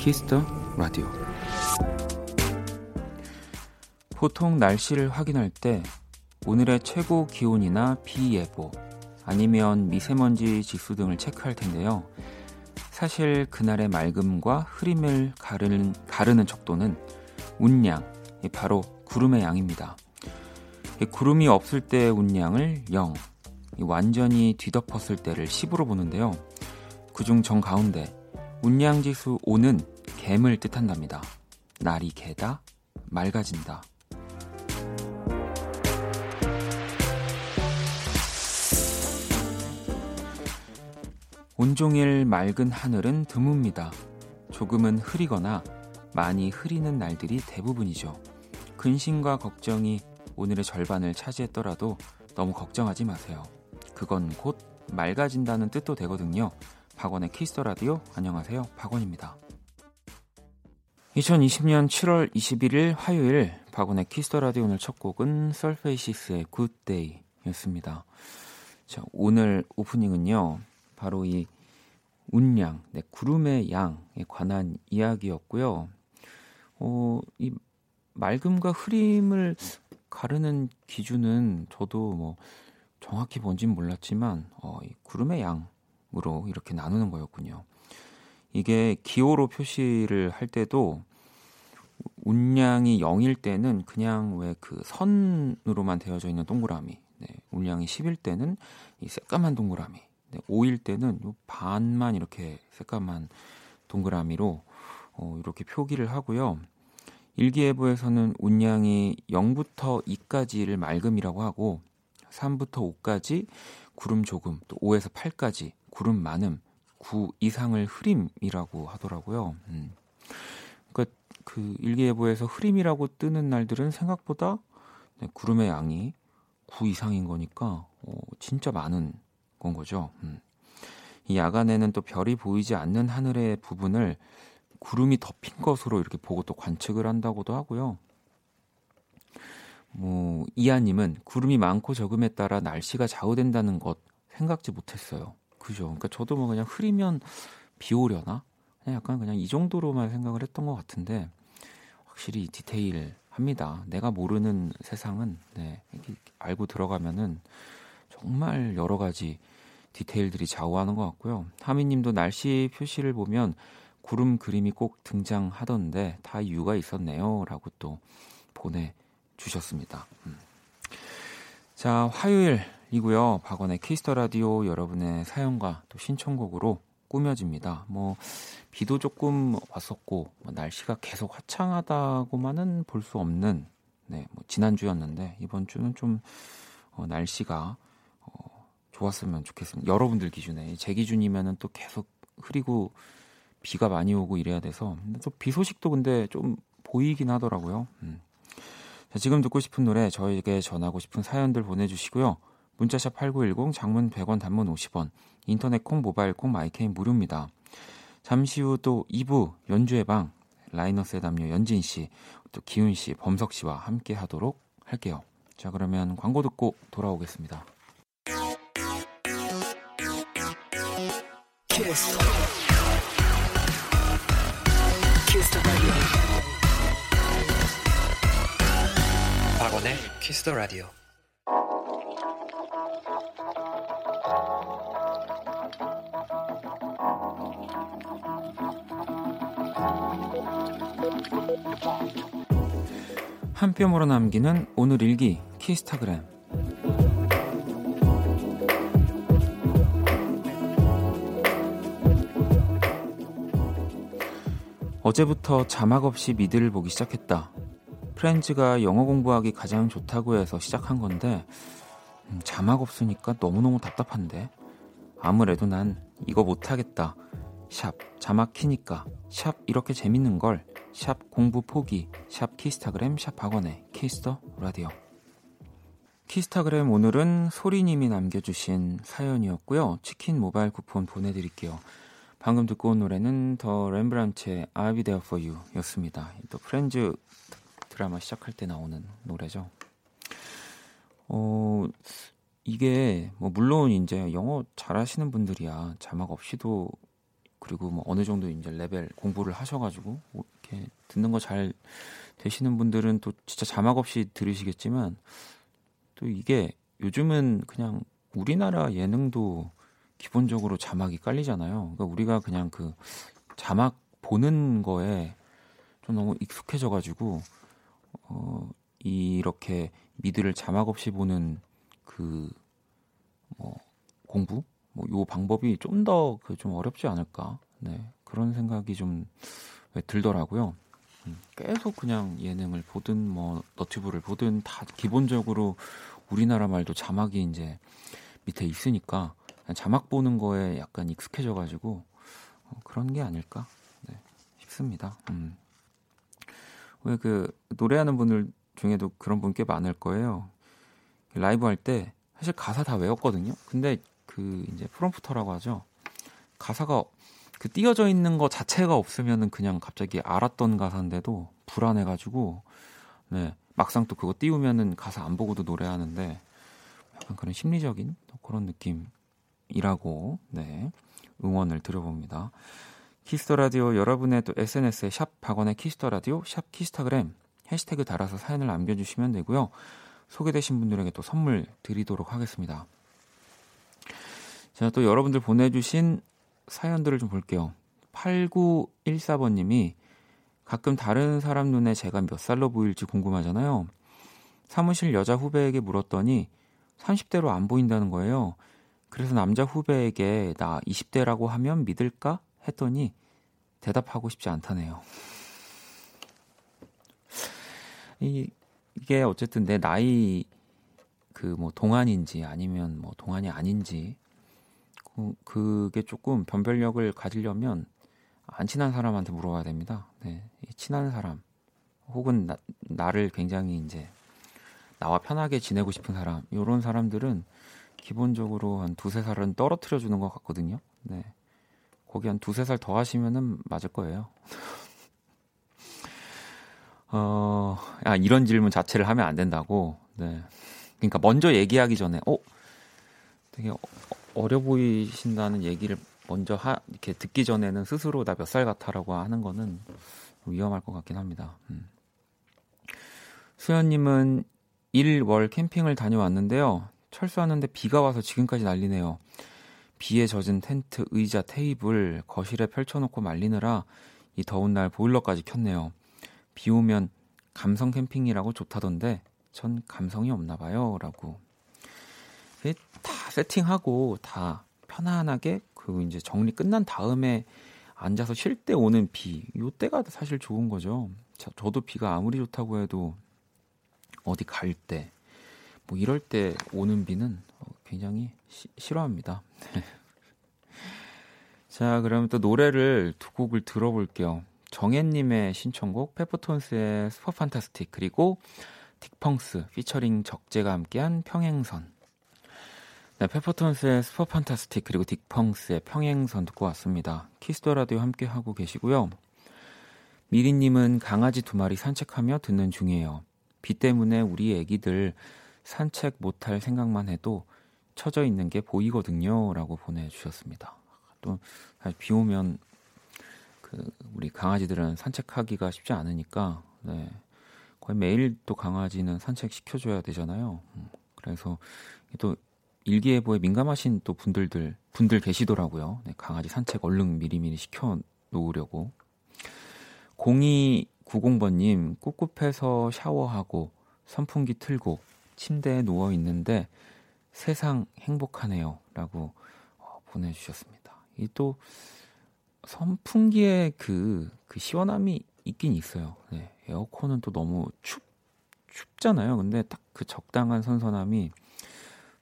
키스턴 라디오. 보통 날씨를 확인할 때 오늘의 최고 기온이나 비 예보, 아니면 미세먼지 지수 등을 체크할 텐데요. 사실 그날의 맑음과 흐림을 가르는 척도는 운량, 바로 구름의 양입니다. 구름이 없을 때의 운량을 0, 완전히 뒤덮었을 때를 10으로 보는데요. 그중 정가운데 운량지수 5는 갬을 뜻한답니다. 날이 개다, 맑아진다. 온종일 맑은 하늘은 드뭅니다. 조금은 흐리거나 많이 흐리는 날들이 대부분이죠. 근심과 걱정이 오늘의 절반을 차지했더라도 너무 걱정하지 마세요. 그건 곧 맑아진다는 뜻도 되거든요. 박원의 키스터 라디오, 안녕하세요, 박원입니다. 2020년 7월 21일 화요일 박원의 키스터 라디오, 오늘 첫 곡은 설페이시스의 굿데이 였습니다. 자, 오늘 오프닝은요, 바로 이 운량, 네, 구름의 양에 관한 이야기였고요. 이 맑음과 흐림을 가르는 기준은 저도 뭐 정확히 뭔진 몰랐지만 이 구름의 양으로 이렇게 나누는 거였군요. 이게 기호로 표시를 할 때도 운량이 0일 때는 그냥 왜 그 선으로만 되어져 있는 동그라미, 네, 운량이 10일 때는 이 새까만 동그라미, 네, 5일 때는 요 반만 이렇게 새까만 동그라미로 이렇게 표기를 하고요. 일기예보에서는 운량이 0부터 2까지를 맑음이라고 하고, 3부터 5까지 구름 조금, 또 5에서 8까지 구름 많음, 9 이상을 흐림이라고 하더라고요. 그러니까 그 일기예보에서 흐림이라고 뜨는 날들은 생각보다 구름의 양이 9 이상인 거니까 진짜 많은 건 거죠. 이 야간에는 또 별이 보이지 않는 하늘의 부분을 구름이 덮인 것으로 이렇게 보고 또 관측을 한다고도 하고요. 뭐 이하님은 구름이 많고 적음에 따라 날씨가 좌우된다는 것 생각지 못했어요. 그죠? 그러니까 저도 뭐 그냥 흐리면 비 오려나? 약간 그냥 이 정도로만 생각을 했던 것 같은데, 확실히 디테일합니다. 내가 모르는 세상은, 네, 이렇게 알고 들어가면은 정말 여러 가지 디테일들이 좌우하는 것 같고요. 하미님도 날씨 표시를 보면 구름 그림이 꼭 등장하던데 다 이유가 있었네요, 라고 또 보내주셨습니다. 자, 화요일이고요. 박원의 키스터 라디오, 여러분의 사연과 또 신청곡으로 꾸며집니다. 뭐 비도 조금 왔었고, 날씨가 계속 화창하다고만은 볼 수 없는, 네, 뭐 지난주였는데 이번 주는 좀 날씨가 좋았으면 좋겠습니다. 여러분들 기준에, 제 기준이면은 또 계속 흐리고 비가 많이 오고 이래야 돼서. 또 비 소식도 근데 좀 보이긴 하더라고요. 자, 지금 듣고 싶은 노래, 저에게 전하고 싶은 사연들 보내주시고요. 문자샵 8910, 장문 100원, 단문 50원, 인터넷 콩, 모바일 콩, 마이케인 무료입니다. 잠시 후 또 2부 연주의 방, 라이너스의 담요 연진씨, 또 기훈씨, 범석씨와 함께 하도록 할게요. 자, 그러면 광고 듣고 돌아오겠습니다. 키스. 박원의 키스 더 라디오. 한 뼘으로 남기는 오늘 일기 키스타그램. 어제부터 자막 없이 미드를 보기 시작했다. 프렌즈가 영어 공부하기 가장 좋다고 해서 시작한 건데 자막 없으니까 너무너무 답답한데, 아무래도 난 이거 못하겠다. 샵 자막 키니까, 샵 이렇게 재밌는 걸, 샵 공부 포기, 샵 키스타그램, 샵 박원의 키스터 라디오. 키스타그램 오늘은 소리님이 남겨주신 사연이었고요. 치킨 모바일 쿠폰 보내드릴게요. 방금 듣고 온 노래는 더 렘브란츠의 I'll Be There For You 였습니다. 또 프렌즈 드라마 시작할 때 나오는 노래죠. 이게 뭐 물론 이제 영어 잘하시는 분들이야 자막 없이도 그리고 뭐 어느 정도 이제 레벨 공부를 하셔가지고 뭐 이렇게 듣는 거 잘 되시는 분들은 또 진짜 자막 없이 들으시겠지만 또 이게 요즘은 그냥 우리나라 예능도 기본적으로 자막이 깔리잖아요. 그러니까 우리가 그냥 그 자막 보는 거에 좀 너무 익숙해져가지고 이렇게 미드를 자막 없이 보는 그 뭐 공부 뭐 요 방법이 좀 더 그 좀 어렵지 않을까? 네, 그런 생각이 좀 들더라고요. 계속 그냥 예능을 보든 뭐 너튜브를 보든 다 기본적으로 우리나라 말도 자막이 이제 밑에 있으니까 자막 보는 거에 약간 익숙해져가지고 그런 게 아닐까? 네, 싶습니다. 왜 그 노래하는 분들 중에도 그런 분 꽤 많을 거예요. 라이브 할 때 사실 가사 다 외웠거든요. 근데 그 이제 프롬프터라고 하죠. 가사가 그 띄어져 있는 거 자체가 없으면은 그냥 갑자기 알았던 가사인데도 불안해가지고 네 막상 또 그거 띄우면은 가사 안 보고도 노래하는데 약간 그런 심리적인 그런 느낌이라고 네 응원을 드려봅니다. 키스터 라디오 여러분의 또 SNS에 샵 박원의 키스터 라디오 샵 키스타그램 해시태그 달아서 사연을 남겨주시면 되고요. 소개되신 분들에게 또 선물 드리도록 하겠습니다. 제가 또 여러분들 보내주신 사연들을 좀 볼게요. 8914번님이 가끔 다른 사람 눈에 제가 몇 살로 보일지 궁금하잖아요. 사무실 여자 후배에게 물었더니 30대로 안 보인다는 거예요. 그래서 남자 후배에게 나 20대라고 하면 믿을까? 했더니 대답하고 싶지 않다네요. 이게 어쨌든 내 나이 그 뭐 동안인지 아니면 뭐 동안이 아닌지 그게 조금 변별력을 가지려면 안 친한 사람한테 물어봐야 됩니다. 네, 친한 사람 혹은 나를 굉장히 이제 나와 편하게 지내고 싶은 사람 이런 사람들은 기본적으로 한 2-3살은 떨어뜨려 주는 것 같거든요. 네, 거기 한 2-3살 더 하시면은 맞을 거예요. 이런 질문 자체를 하면 안 된다고. 네. 그러니까 먼저 얘기하기 전에, 되게 어려 보이신다는 얘기를 먼저 이렇게 듣기 전에는 스스로 나 몇 살 같아라고 하는 거는 위험할 것 같긴 합니다. 수현님은 1월 캠핑을 다녀왔는데요. 철수하는데 비가 와서 지금까지 난리네요. 비에 젖은 텐트, 의자, 테이블, 거실에 펼쳐놓고 말리느라 이 더운 날 보일러까지 켰네요. 비 오면 감성 캠핑이라고 좋다던데 전 감성이 없나 봐요. 라고. 다 세팅하고 다 편안하게 그 이제 정리 끝난 다음에 앉아서 쉴 때 오는 비. 요때가 사실 좋은 거죠. 저도 비가 아무리 좋다고 해도 어디 갈 때 뭐 이럴 때 오는 비는 굉장히 싫어합니다. 자, 그럼 또 노래를 두 곡을 들어볼게요. 정혜님의 신청곡 페퍼톤스의 슈퍼판타스틱 그리고 딕펑스 피처링 적재가 함께한 평행선. 네, 페퍼톤스의 슈퍼판타스틱 그리고 딕펑스의 평행선 듣고 왔습니다. 키스더라디오 함께하고 계시고요. 미리님은 강아지 2마리 산책하며 듣는 중이에요. 비 때문에 우리 애기들 산책 못할 생각만 해도 처져 있는 게 보이거든요. 라고 보내주셨습니다. 또 사실 비 오면 우리 강아지들은 산책하기가 쉽지 않으니까 네. 거의 매일 또 강아지는 산책시켜줘야 되잖아요. 그래서 또 일기예보에 민감하신 또 분들 계시더라고요. 네, 강아지 산책 얼른 미리미리 시켜놓으려고. 0290번님 꿉꿉해서 샤워하고 선풍기 틀고 침대에 누워있는데 세상 행복하네요. 라고 보내주셨습니다. 이 또 선풍기에 그 시원함이 있긴 있어요. 네, 에어컨은 또 너무 춥잖아요. 근데 딱 그 적당한 선선함이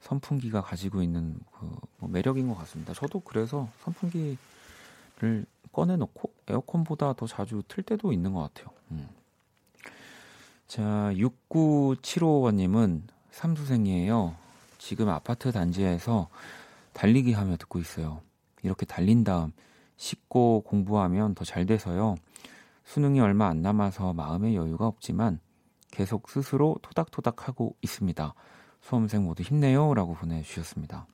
선풍기가 가지고 있는 그 뭐 매력인 것 같습니다. 저도 그래서 선풍기를 꺼내놓고 에어컨보다 더 자주 틀 때도 있는 것 같아요. 자, 6975번님은 삼수생이에요. 지금 아파트 단지에서 달리기 하며 듣고 있어요. 이렇게 달린 다음 씻고 공부하면 더 잘 돼서요. 수능이 얼마 안 남아서 마음의 여유가 없지만 계속 스스로 토닥토닥 하고 있습니다. 수험생 모두 힘내요. 라고 보내주셨습니다.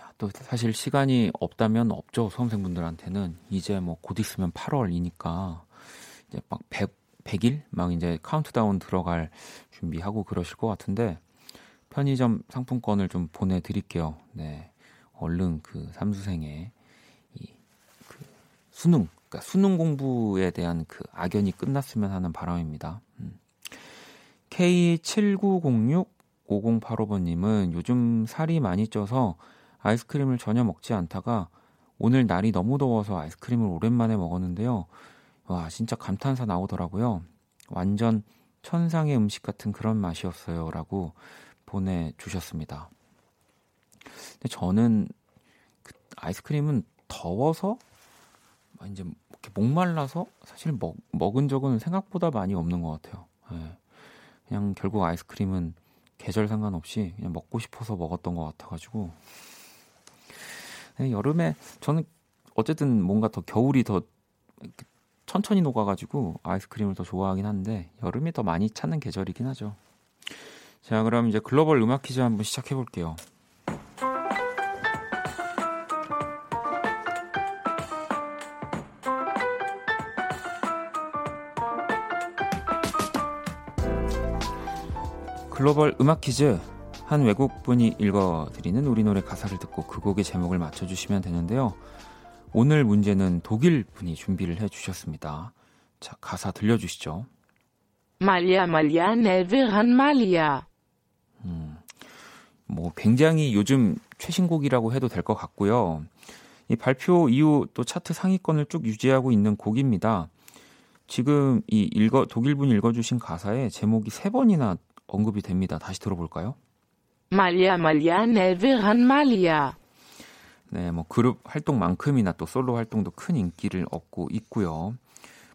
야, 또 사실 시간이 없다면 없죠. 수험생분들한테는 이제 뭐 곧 있으면 8월이니까 이제 막 100일 막 이제 카운트다운 들어갈 준비하고 그러실 것 같은데 편의점 상품권을 좀 보내드릴게요. 네, 얼른 그 삼수생의 이 그 수능, 그러니까 수능 공부에 대한 그 악연이 끝났으면 하는 바람입니다. K79065085번님은 요즘 살이 많이 쪄서 아이스크림을 전혀 먹지 않다가 오늘 날이 너무 더워서 아이스크림을 오랜만에 먹었는데요. 와, 진짜 감탄사 나오더라고요. 완전 천상의 음식 같은 그런 맛이었어요. 라고 보내주셨습니다. 근데 저는 그 아이스크림은 더워서 이제 이렇게 목말라서 사실 먹은 적은 생각보다 많이 없는 것 같아요. 네. 그냥 결국 아이스크림은 계절 상관없이 그냥 먹고 싶어서 먹었던 것 같아가지고 여름에 저는 어쨌든 뭔가 더 겨울이 더 천천히 녹아가지고 아이스크림을 더 좋아하긴 한데 여름이 더 많이 찾는 계절이긴 하죠. 자, 그럼 이제 글로벌 음악 퀴즈 한번 시작해볼게요. 글로벌 음악 퀴즈, 한 외국분이 읽어드리는 우리 노래 가사를 듣고 그 곡의 제목을 맞춰주시면 되는데요. 오늘 문제는 독일분이 준비를 해주셨습니다. 자, 가사 들려주시죠. 마리아 마리아 네베란 마리아. 뭐 굉장히 요즘 최신곡이라고 해도 될 것 같고요. 이 발표 이후 또 차트 상위권을 쭉 유지하고 있는 곡입니다. 지금 이 독일분이 읽어주신 가사에 제목이 3번이나 언급이 됩니다. 다시 들어볼까요? 말야 말야 네베란 말야. 네, 뭐 그룹 활동만큼이나 또 솔로 활동도 큰 인기를 얻고 있고요.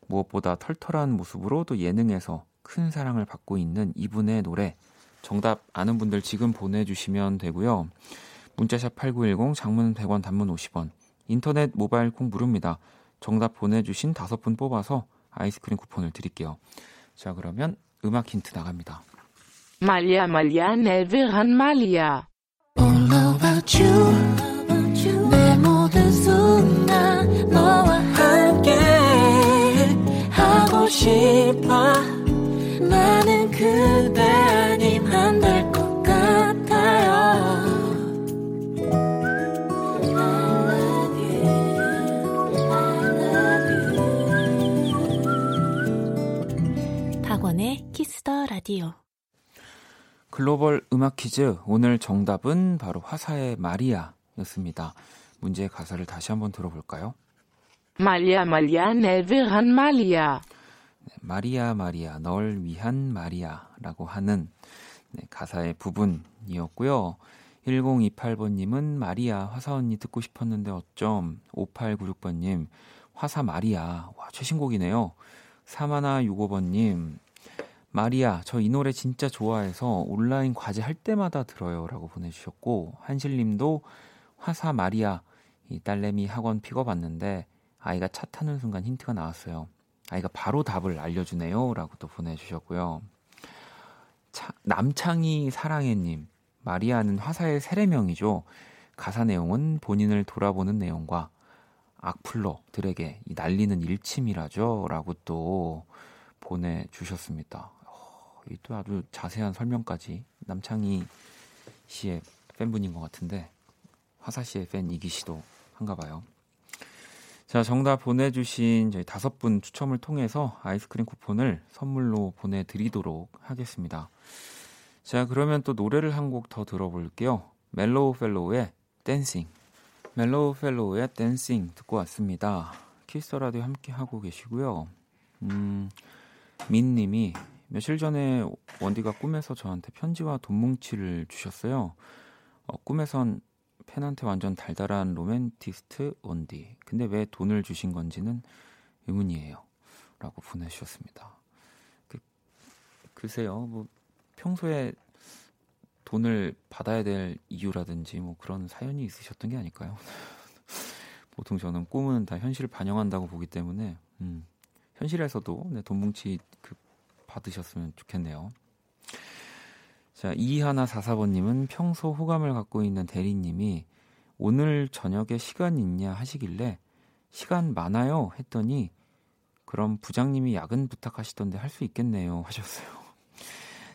무엇보다 털털한 모습으로 또 예능에서 큰 사랑을 받고 있는 이분의 노래. 정답 아는 분들 지금 보내주시면 되고요. 문자샵 8910, 장문 100원, 단문 50원. 인터넷 모바일 콩 무료입니다. 정답 보내주신 5분 뽑아서 아이스크림 쿠폰을 드릴게요. 자, 그러면 음악 힌트 나갑니다. 말야 말야 네베란 말야. All about you. 내 모든 순간 너와 함께 하고 싶어. 나는 그대 아님 안 될 것 같아요. I love you. 박원의 키스더 라디오. 글로벌 음악 퀴즈, 오늘 정답은 바로 화사의 마리아였습니다. 문제의 가사를 다시 한번 들어볼까요? 마리아 마리아 내를 한 마리아. 네, 마리아 마리아 널 위한 마리아라고 하는 네, 가사의 부분이었고요. 1028번님은 마리아 화사 언니 듣고 싶었는데 어쩜. 5896번님 화사 마리아, 와 최신곡이네요. 3165번님 마리아, 저 이 노래 진짜 좋아해서 온라인 과제 할 때마다 들어요. 라고 보내주셨고, 한실님도 화사 마리아, 이 딸내미 학원 픽업 왔는데 아이가 차 타는 순간 힌트가 나왔어요. 아이가 바로 답을 알려주네요. 라고 또 보내주셨고요. 남창희 사랑해님, 마리아는 화사의 세례명이죠. 가사 내용은 본인을 돌아보는 내용과 악플러들에게 이 날리는 일침이라죠. 라고 또 보내주셨습니다. 또 아주 자세한 설명까지. 남창희 씨의 팬분인 것 같은데 화사 씨의 팬 이기 씨도 한가 봐요. 자, 정답 보내주신 저희 5분 추첨을 통해서 아이스크림 쿠폰을 선물로 보내드리도록 하겠습니다. 자, 그러면 또 노래를 한 곡 더 들어볼게요. 멜로우 펠로우의 댄싱. 멜로우 펠로우의 댄싱 듣고 왔습니다. 키스 라디오 함께 하고 계시고요. 민님이 며칠 전에 원디가 꿈에서 저한테 편지와 돈뭉치를 주셨어요. 꿈에선 팬한테 완전 달달한 로맨티스트 원디, 근데 왜 돈을 주신 건지는 의문이에요. 라고 보내주셨습니다. 글쎄요, 뭐 평소에 돈을 받아야 될 이유라든지 뭐 그런 사연이 있으셨던 게 아닐까요? 보통 저는 꿈은 다 현실을 반영한다고 보기 때문에 현실에서도 네, 돈뭉치 받으셨으면 좋겠네요. 자, 2144번님은 평소 호감을 갖고 있는 대리님이 오늘 저녁에 시간 있냐 하시길래 시간 많아요 했더니 그럼 부장님이 야근 부탁하시던데 할 수 있겠네요 하셨어요.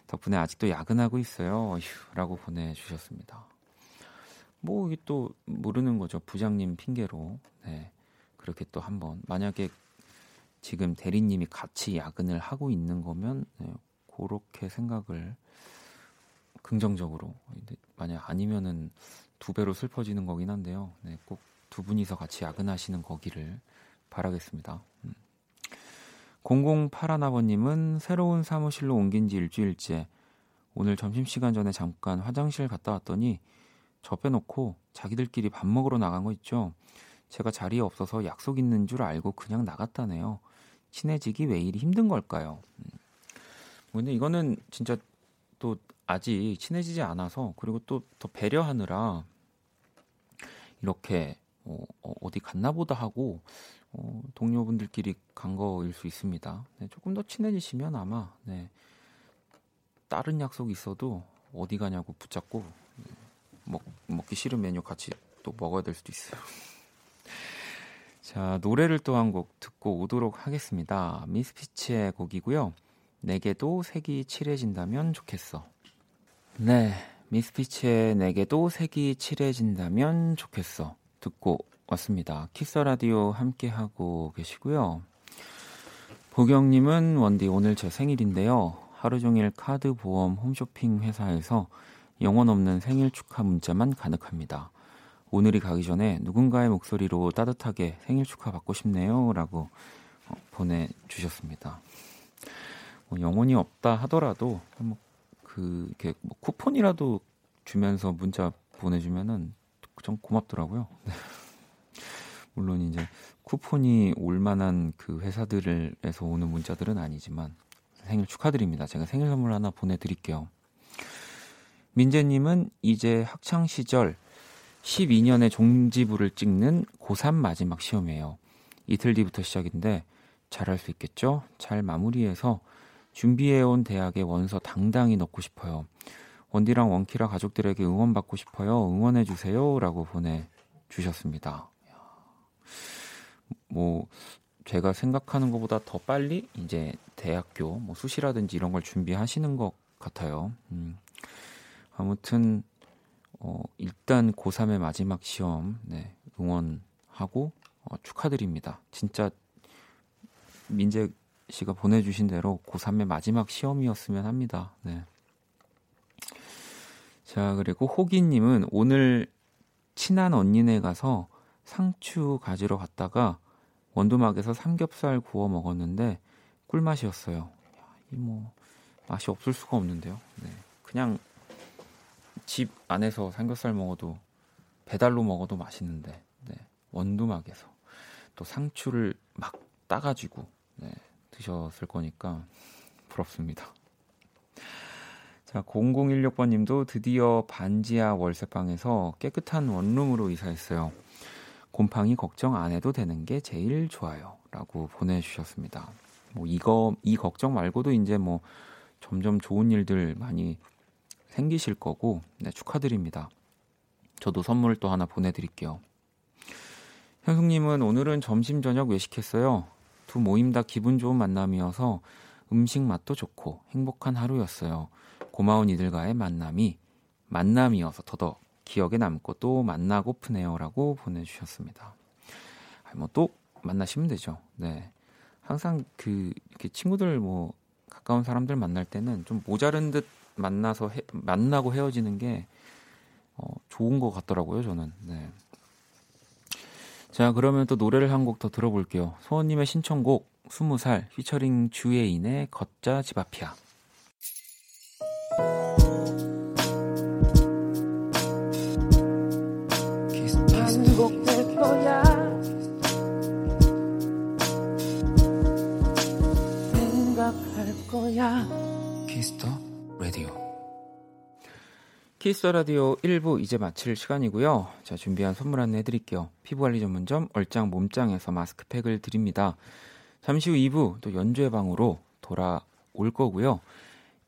덕분에 아직도 야근하고 있어요 라고 보내주셨습니다. 뭐 이게 또 모르는 거죠. 부장님 핑계로 네, 그렇게 또 한번 만약에 지금 대리님이 같이 야근을 하고 있는 거면 네, 그렇게 생각을 긍정적으로 만약 아니면은 두 배로 슬퍼지는 거긴 한데요. 네, 꼭 두 분이서 같이 야근하시는 거기를 바라겠습니다. 0081아버님은 새로운 사무실로 옮긴 지 일주일째 오늘 점심시간 전에 잠깐 화장실 갔다 왔더니 저 빼놓고 자기들끼리 밥 먹으러 나간 거 있죠. 제가 자리에 없어서 약속 있는 줄 알고 그냥 나갔다네요. 친해지기 왜 이리 힘든 걸까요? 근데 이거는 진짜 또 아직 친해지지 않아서 그리고 또 더 배려하느라 이렇게 어디 갔나 보다 하고 동료분들끼리 간 거일 수 있습니다. 네, 조금 더 친해지시면 아마 네, 다른 약속이 있어도 어디 가냐고 붙잡고 네, 먹기 싫은 메뉴 같이 또 먹어야 될 수도 있어요. 자, 노래를 또 한 곡 듣고 오도록 하겠습니다. 미스피치의 곡이고요. 내게도 색이 칠해진다면 좋겠어. 네, 미스피치의 내게도 색이 칠해진다면 좋겠어 듣고 왔습니다. 키스라디오 함께하고 계시고요. 보경님은 원디 오늘 제 생일인데요. 하루 종일 카드 보험 홈쇼핑 회사에서 영원 없는 생일 축하 문자만 가득합니다. 오늘이 가기 전에 누군가의 목소리로 따뜻하게 생일 축하 받고 싶네요 라고 보내주셨습니다. 영혼이 없다 하더라도 이렇게 쿠폰이라도 주면서 문자 보내주면은 좀 고맙더라고요. 물론 이제 쿠폰이 올만한 그 회사들에서 오는 문자들은 아니지만 생일 축하드립니다. 제가 생일 선물 하나 보내드릴게요. 민재님은 이제 학창 시절 12년의 종지부를 찍는 고3 마지막 시험이에요. 이틀 뒤부터 시작인데 잘할 수 있겠죠? 잘 마무리해서 준비해온 대학에 원서 당당히 넣고 싶어요. 원디랑 원키라 가족들에게 응원받고 싶어요. 응원해주세요. 라고 보내주셨습니다. 뭐 제가 생각하는 것보다 더 빨리 이제 대학교 뭐 수시라든지 이런 걸 준비하시는 것 같아요. 아무튼 일단 고3의 마지막 시험 네, 응원하고 축하드립니다. 진짜 민재 씨가 보내주신 대로 고3의 마지막 시험이었으면 합니다. 네. 자, 그리고 호기님은 오늘 친한 언니네 가서 상추 가지러 갔다가 원두막에서 삼겹살 구워 먹었는데 꿀맛이었어요. 이 뭐 맛이 없을 수가 없는데요. 네. 그냥 집 안에서 삼겹살 먹어도 배달로 먹어도 맛있는데 네. 원두막에서 또 상추를 막 따가지고 네. 드셨을 거니까 부럽습니다. 자, 0016번님도 드디어 반지하 월세방에서 깨끗한 원룸으로 이사했어요. 곰팡이 걱정 안 해도 되는 게 제일 좋아요. 라고 보내주셨습니다. 뭐 이 걱정 말고도 이제 뭐 점점 좋은 일들 많이 생기실 거고 네, 축하드립니다. 저도 선물 또 하나 보내드릴게요. 현숙님은 오늘은 점심 저녁 외식했어요. 두 모임 다 기분 좋은 만남이어서 음식 맛도 좋고 행복한 하루였어요. 고마운 이들과의 만남이어서 더더욱 기억에 남고 또 만나고프네요 라고 보내주셨습니다. 뭐 또 만나시면 되죠. 네, 항상 이렇게 친구들 뭐 가까운 사람들 만날 때는 좀 모자른 듯 만나서 만나고 헤어지는 게 좋은 것 같더라고요 저는. 네. 자, 그러면 또 노래를 한 곡 더 들어볼게요. 소원님의 신청곡 20살 피처링 주예인의 걷자 집 앞이야. 반복될 거야. 생각할 거야. 키스턴 라디오. 키스라디오 1부 이제 마칠 시간이고요. 자, 준비한 선물 안내해드릴게요. 피부관리 전문점 얼짱 몸짱에서 마스크팩을 드립니다. 잠시 후 2부 또 연주의 방으로 돌아올 거고요.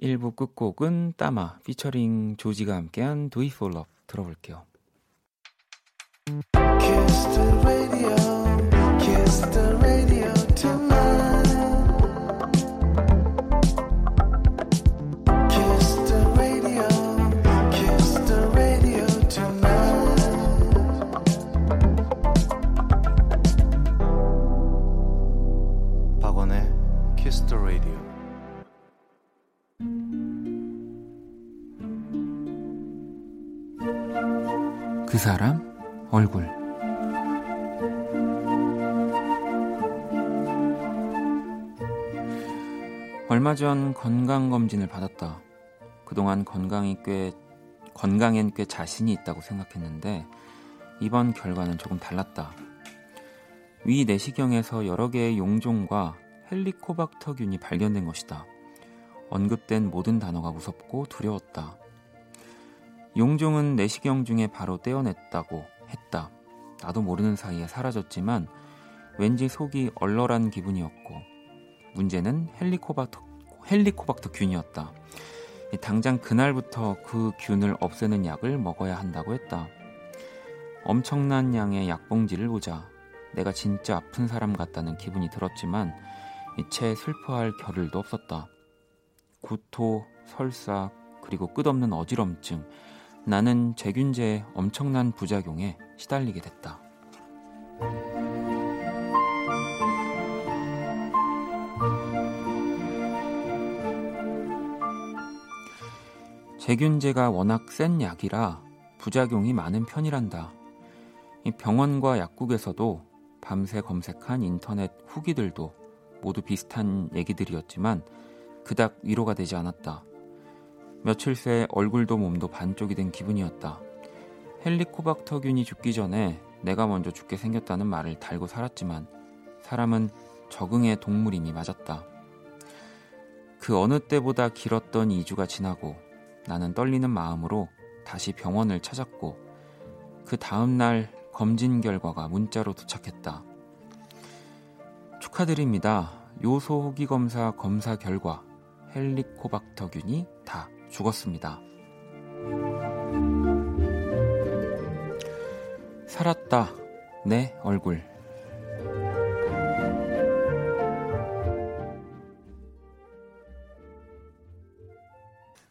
1부 끝곡은 따마 피처링 조지가 함께한 Do It For Love 들어볼게요. 사람 얼굴. 얼마 전 건강검진을 받았다. 그동안 건강엔 꽤 자신이 있다고 생각했는데 이번 결과는 조금 달랐다. 위 내시경에서 여러 개의 용종과 헬리코박터균이 발견된 것이다. 언급된 모든 단어가 무섭고 두려웠다. 용종은 내시경 중에 바로 떼어냈다고 했다. 나도 모르는 사이에 사라졌지만 왠지 속이 얼얼한 기분이었고, 문제는 헬리코박터균이었다. 당장 그날부터 그 균을 없애는 약을 먹어야 한다고 했다. 엄청난 양의 약봉지를 보자 내가 진짜 아픈 사람 같다는 기분이 들었지만 채 슬퍼할 겨를도 없었다. 구토, 설사, 그리고 끝없는 어지럼증, 나는 제균제의 엄청난 부작용에 시달리게 됐다. 제균제가 워낙 센 약이라 부작용이 많은 편이란다. 병원과 약국에서도 밤새 검색한 인터넷 후기들도 모두 비슷한 얘기들이었지만 그닥 위로가 되지 않았다. 며칠 새 얼굴도 몸도 반쪽이 된 기분이었다. 헬리코박터균이 죽기 전에 내가 먼저 죽게 생겼다는 말을 달고 살았지만 사람은 적응의 동물임이 맞았다. 그 어느 때보다 길었던 2주가 지나고 나는 떨리는 마음으로 다시 병원을 찾았고 그 다음날 검진 결과가 문자로 도착했다. 축하드립니다. 요소 호기 검사 결과 헬리코박터균이 다 죽었습니다. 살았다. 내 얼굴.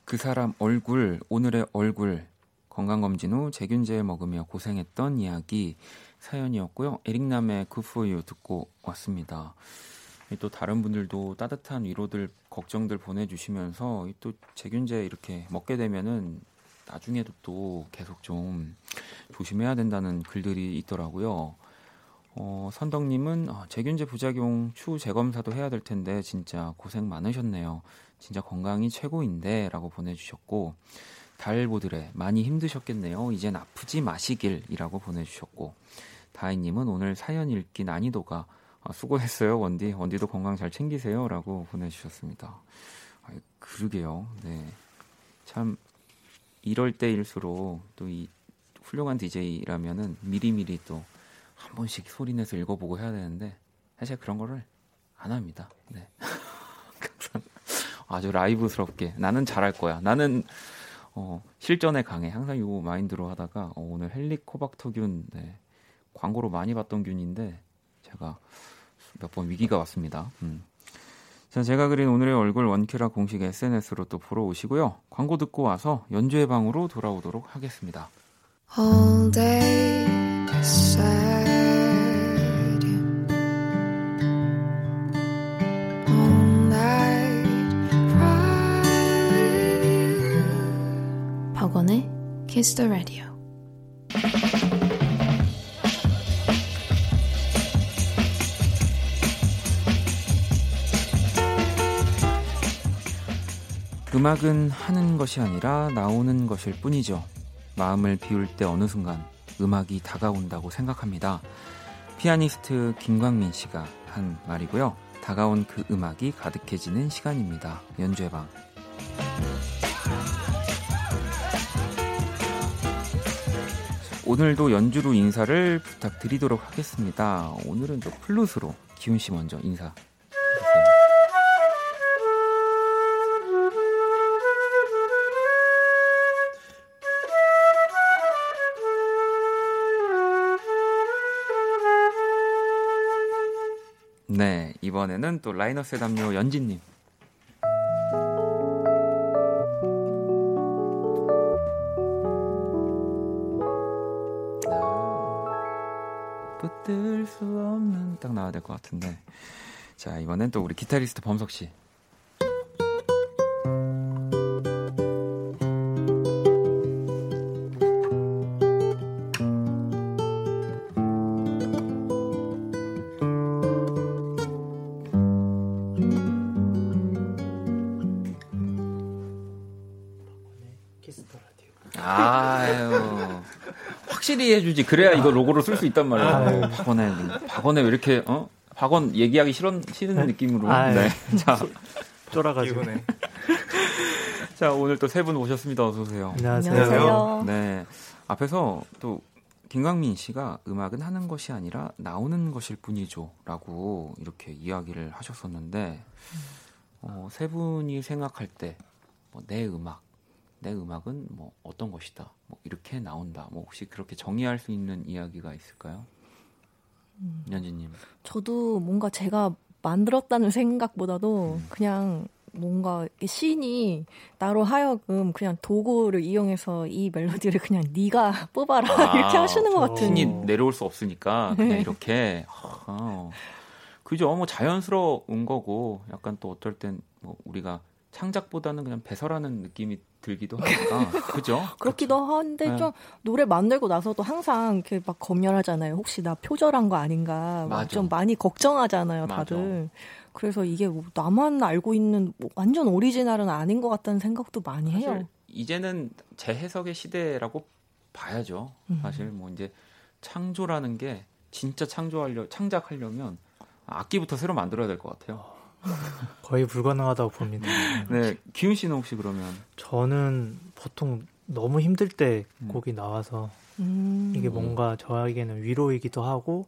그 사람 얼굴. 오늘의 얼굴. 건강검진 후 제균제 먹으며 고생했던 이야기, 사연이었고요. 에릭남의 Good For You 듣고 왔습니다. 또 다른 분들도 따뜻한 위로들, 걱정들 보내주시면서 또 제균제 이렇게 먹게 되면은 나중에도 또 계속 좀 조심해야 된다는 글들이 있더라고요. 선덕님은 제균제 부작용 추후 재검사도 해야 될 텐데 진짜 고생 많으셨네요. 진짜 건강이 최고인데 라고 보내주셨고, 달보들의 많이 힘드셨겠네요. 이젠 아프지 마시길이라고 보내주셨고, 다희님은 오늘 사연 읽기 난이도가 수고했어요 원디. 원디도 건강 잘 챙기세요 라고 보내주셨습니다. 그러게요. 네. 참 이럴 때일수록 또 이 훌륭한 DJ라면은 미리미리 또 한 번씩 소리내서 읽어보고 해야 되는데 사실 그런 거를 안 합니다. 네. 아주 라이브스럽게 나는 잘할 거야. 나는 실전에 강해. 항상 이 마인드로 하다가 오늘 헬리코박터균, 네, 광고로 많이 봤던 균인데 제가 몇 번 위기가 왔습니다. 자, 제가 그린 오늘의 얼굴 원키라 공식 SNS로 또 보러 오시고요. 광고 듣고 와서 연주의 방으로 돌아오도록 하겠습니다. All day sad, all night cry. 박원의 Kiss the Radio. 음악은 하는 것이 아니라 나오는 것일 뿐이죠. 마음을 비울 때 어느 순간 음악이 다가온다고 생각합니다. 피아니스트 김광민 씨가 한 말이고요. 다가온 그 음악이 가득해지는 시간입니다. 연주의 방. 오늘도 연주로 인사를 부탁드리도록 하겠습니다. 오늘은 또 플룻으로 기훈 씨 먼저 인사. 네, 이번에는 또 라이너스의 담요 연진님. 붙들 수 없는 딱 나와야 될 것 같은데. 자, 이번엔 또 우리 기타리스트 범석 씨. 확실히 해주지. 그래야 이거 로고를 쓸 수 있단 말이에요. 아유, 박원에 왜 이렇게 어? 박원 얘기하기 싫은 느낌으로. 아유, 네. 자, 쫄아가지고. 자, 오늘 또 세 분 오셨습니다. 어서 오세요. 안녕하세요. 네. 앞에서 또 김광민 씨가 음악은 하는 것이 아니라 나오는 것일 뿐이죠라고 이렇게 이야기를 하셨었는데 세 분이 생각할 때 뭐 내 음악은 뭐 어떤 것이다, 뭐 이렇게 나온다, 뭐 혹시 그렇게 정의할 수 있는 이야기가 있을까요, 연진님? 저도 뭔가 제가 만들었다는 생각보다도 그냥 뭔가 시인이 나로 하여금 그냥 도구를 이용해서 이 멜로디를 그냥 네가 뽑아라 이렇게 하시는 것 같은. 신이 내려올 수 없으니까 그냥 네. 이렇게. 그죠? 뭐 자연스러운 거고 약간 또 어떨 땐 뭐 우리가 창작보다는 그냥 배설하는 느낌이 들기도 하니까. 그죠? 그렇기도 한데 네. 좀 노래 만들고 나서도 항상 이렇게 막 검열하잖아요. 혹시 나 표절한 거 아닌가 좀 많이 걱정하잖아요, 다들. 맞아. 그래서 이게 뭐 나만 알고 있는 뭐 완전 오리지널은 아닌 것 같다는 생각도 많이 사실 해요. 이제는 재해석의 시대라고 봐야죠. 사실 뭐 이제 창조라는 게 진짜 창작하려면 악기부터 새로 만들어야 될 것 같아요. 거의 불가능하다고 봅니다. 네, 기훈 씨는 혹시 그러면? 저는 보통 너무 힘들 때 곡이 나와서 이게 뭔가 저에게는 위로이기도 하고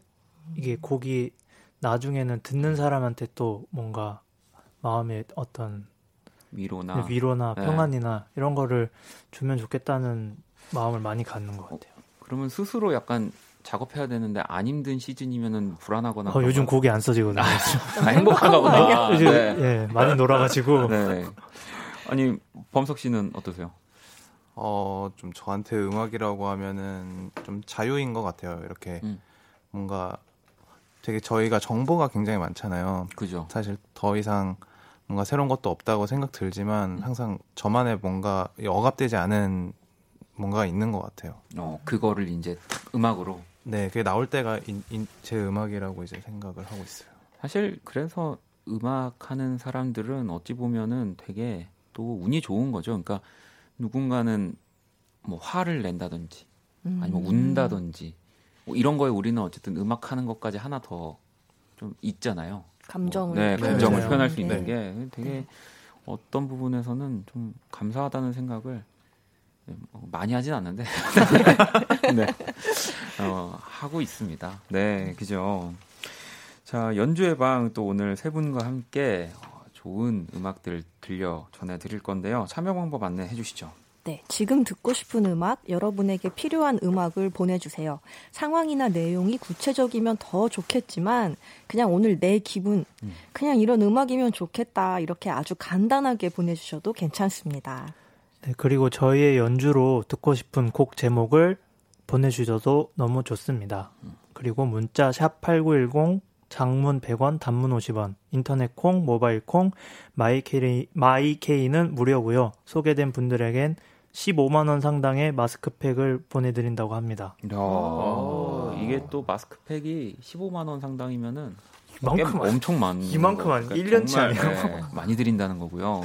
이게 곡이 나중에는 듣는 사람한테 또 뭔가 마음의 어떤 위로나 평안이나 네. 이런 거를 주면 좋겠다는 마음을 많이 갖는 것 같아요. 그러면 스스로 약간 작업해야 되는데 안 힘든 시즌이면은 불안하거나. 요즘 곡이 안 써지거든요. 행복한가 보다. 아, 네. 네, 많이 놀아가지고. 네. 아니 범석 씨는 어떠세요? 좀 저한테 음악이라고 하면은 좀 자유인 것 같아요. 이렇게 뭔가 되게 저희가 정보가 굉장히 많잖아요. 그죠. 사실 더 이상 뭔가 새로운 것도 없다고 생각 들지만 항상 저만의 뭔가 억압되지 않은 뭔가 있는 것 같아요. 그거를 이제 음악으로. 네, 그게 나올 때가 제 음악이라고 이제 생각을 하고 있어요. 사실 그래서 음악하는 사람들은 어찌 보면은 되게 또 운이 좋은 거죠. 그러니까 누군가는 뭐 화를 낸다든지 아니면 운다든지 뭐 이런 거에 우리는 어쨌든 음악하는 것까지 하나 더 좀 있잖아요. 감정을 표현할 수 있는 게 되게 어떤 부분에서는 좀 감사하다는 생각을 많이 하진 않는데 네. 하고 있습니다. 네, 그죠. 자, 연주의 방 또 오늘 세 분과 함께 좋은 음악들 들려 전해드릴 건데요. 참여 방법 안내해 주시죠. 네, 지금 듣고 싶은 음악, 여러분에게 필요한 음악을 보내주세요. 상황이나 내용이 구체적이면 더 좋겠지만 그냥 오늘 내 기분, 그냥 이런 음악이면 좋겠다 이렇게 아주 간단하게 보내주셔도 괜찮습니다. 네, 그리고 저희의 연주로 듣고 싶은 곡 제목을 보내주셔도 너무 좋습니다. 그리고 문자 샵8910, 장문 100원, 단문 50원, 인터넷 콩, 모바일 콩, 마이케이는 무료고요. 소개된 분들에겐 15만 원 상당의 마스크팩을 보내드린다고 합니다. 이게 또 마스크팩이 15만 원 상당이면은 이만큼 엄청 많은 이만큼만 1년치 아니에요? 많이 드린다는 거고요.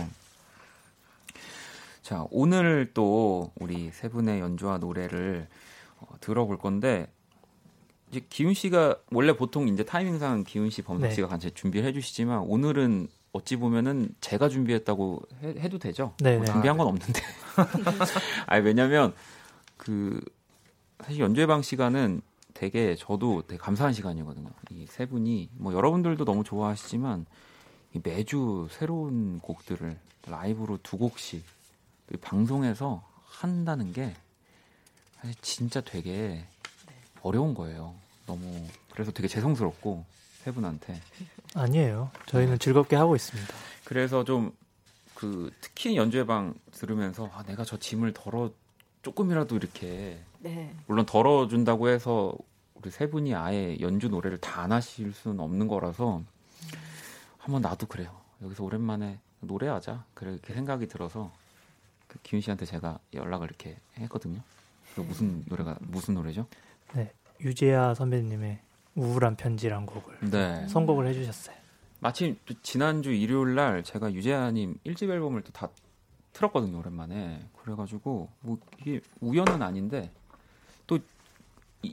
자, 오늘 또 우리 세 분의 연주와 노래를 들어볼 건데 이제 기훈 씨가 원래 보통 이제 타이밍상 기훈 씨, 범석 씨가 같이 준비를 해주시지만 오늘은 어찌 보면은 제가 준비했다고 해도 되죠? 네. 뭐 준비한 건 없는데. 아니 왜냐면 그 사실 연주의 방 시간은 되게 저도 되게 감사한 시간이거든요. 이 세 분이 뭐 여러분들도 너무 좋아하시지만 이 매주 새로운 곡들을 라이브로 두 곡씩 방송에서 한다는 게 사실 진짜 되게 어려운 거예요. 너무 그래서 되게 죄송스럽고 세 분한테. 아니에요. 저희는 즐겁게 하고 있습니다. 그래서 좀 그 특히 연주회 방 들으면서 내가 저 짐을 조금이라도 이렇게 물론 덜어준다고 해서 우리 세 분이 아예 연주 노래를 다 안 하실 수는 없는 거라서 한번 나도 그래요. 여기서 오랜만에 노래하자. 그렇게 생각이 들어서. 기훈 씨한테 제가 연락을 이렇게 했거든요. 무슨 노래죠? 네, 유재하 선배님의 우울한 편지란 곡을 선곡을 해주셨어요. 마침 지난주 일요일 날 제가 유재하님 1집 앨범을 또 다 틀었거든요, 오랜만에. 그래가지고 뭐 이게 우연은 아닌데 또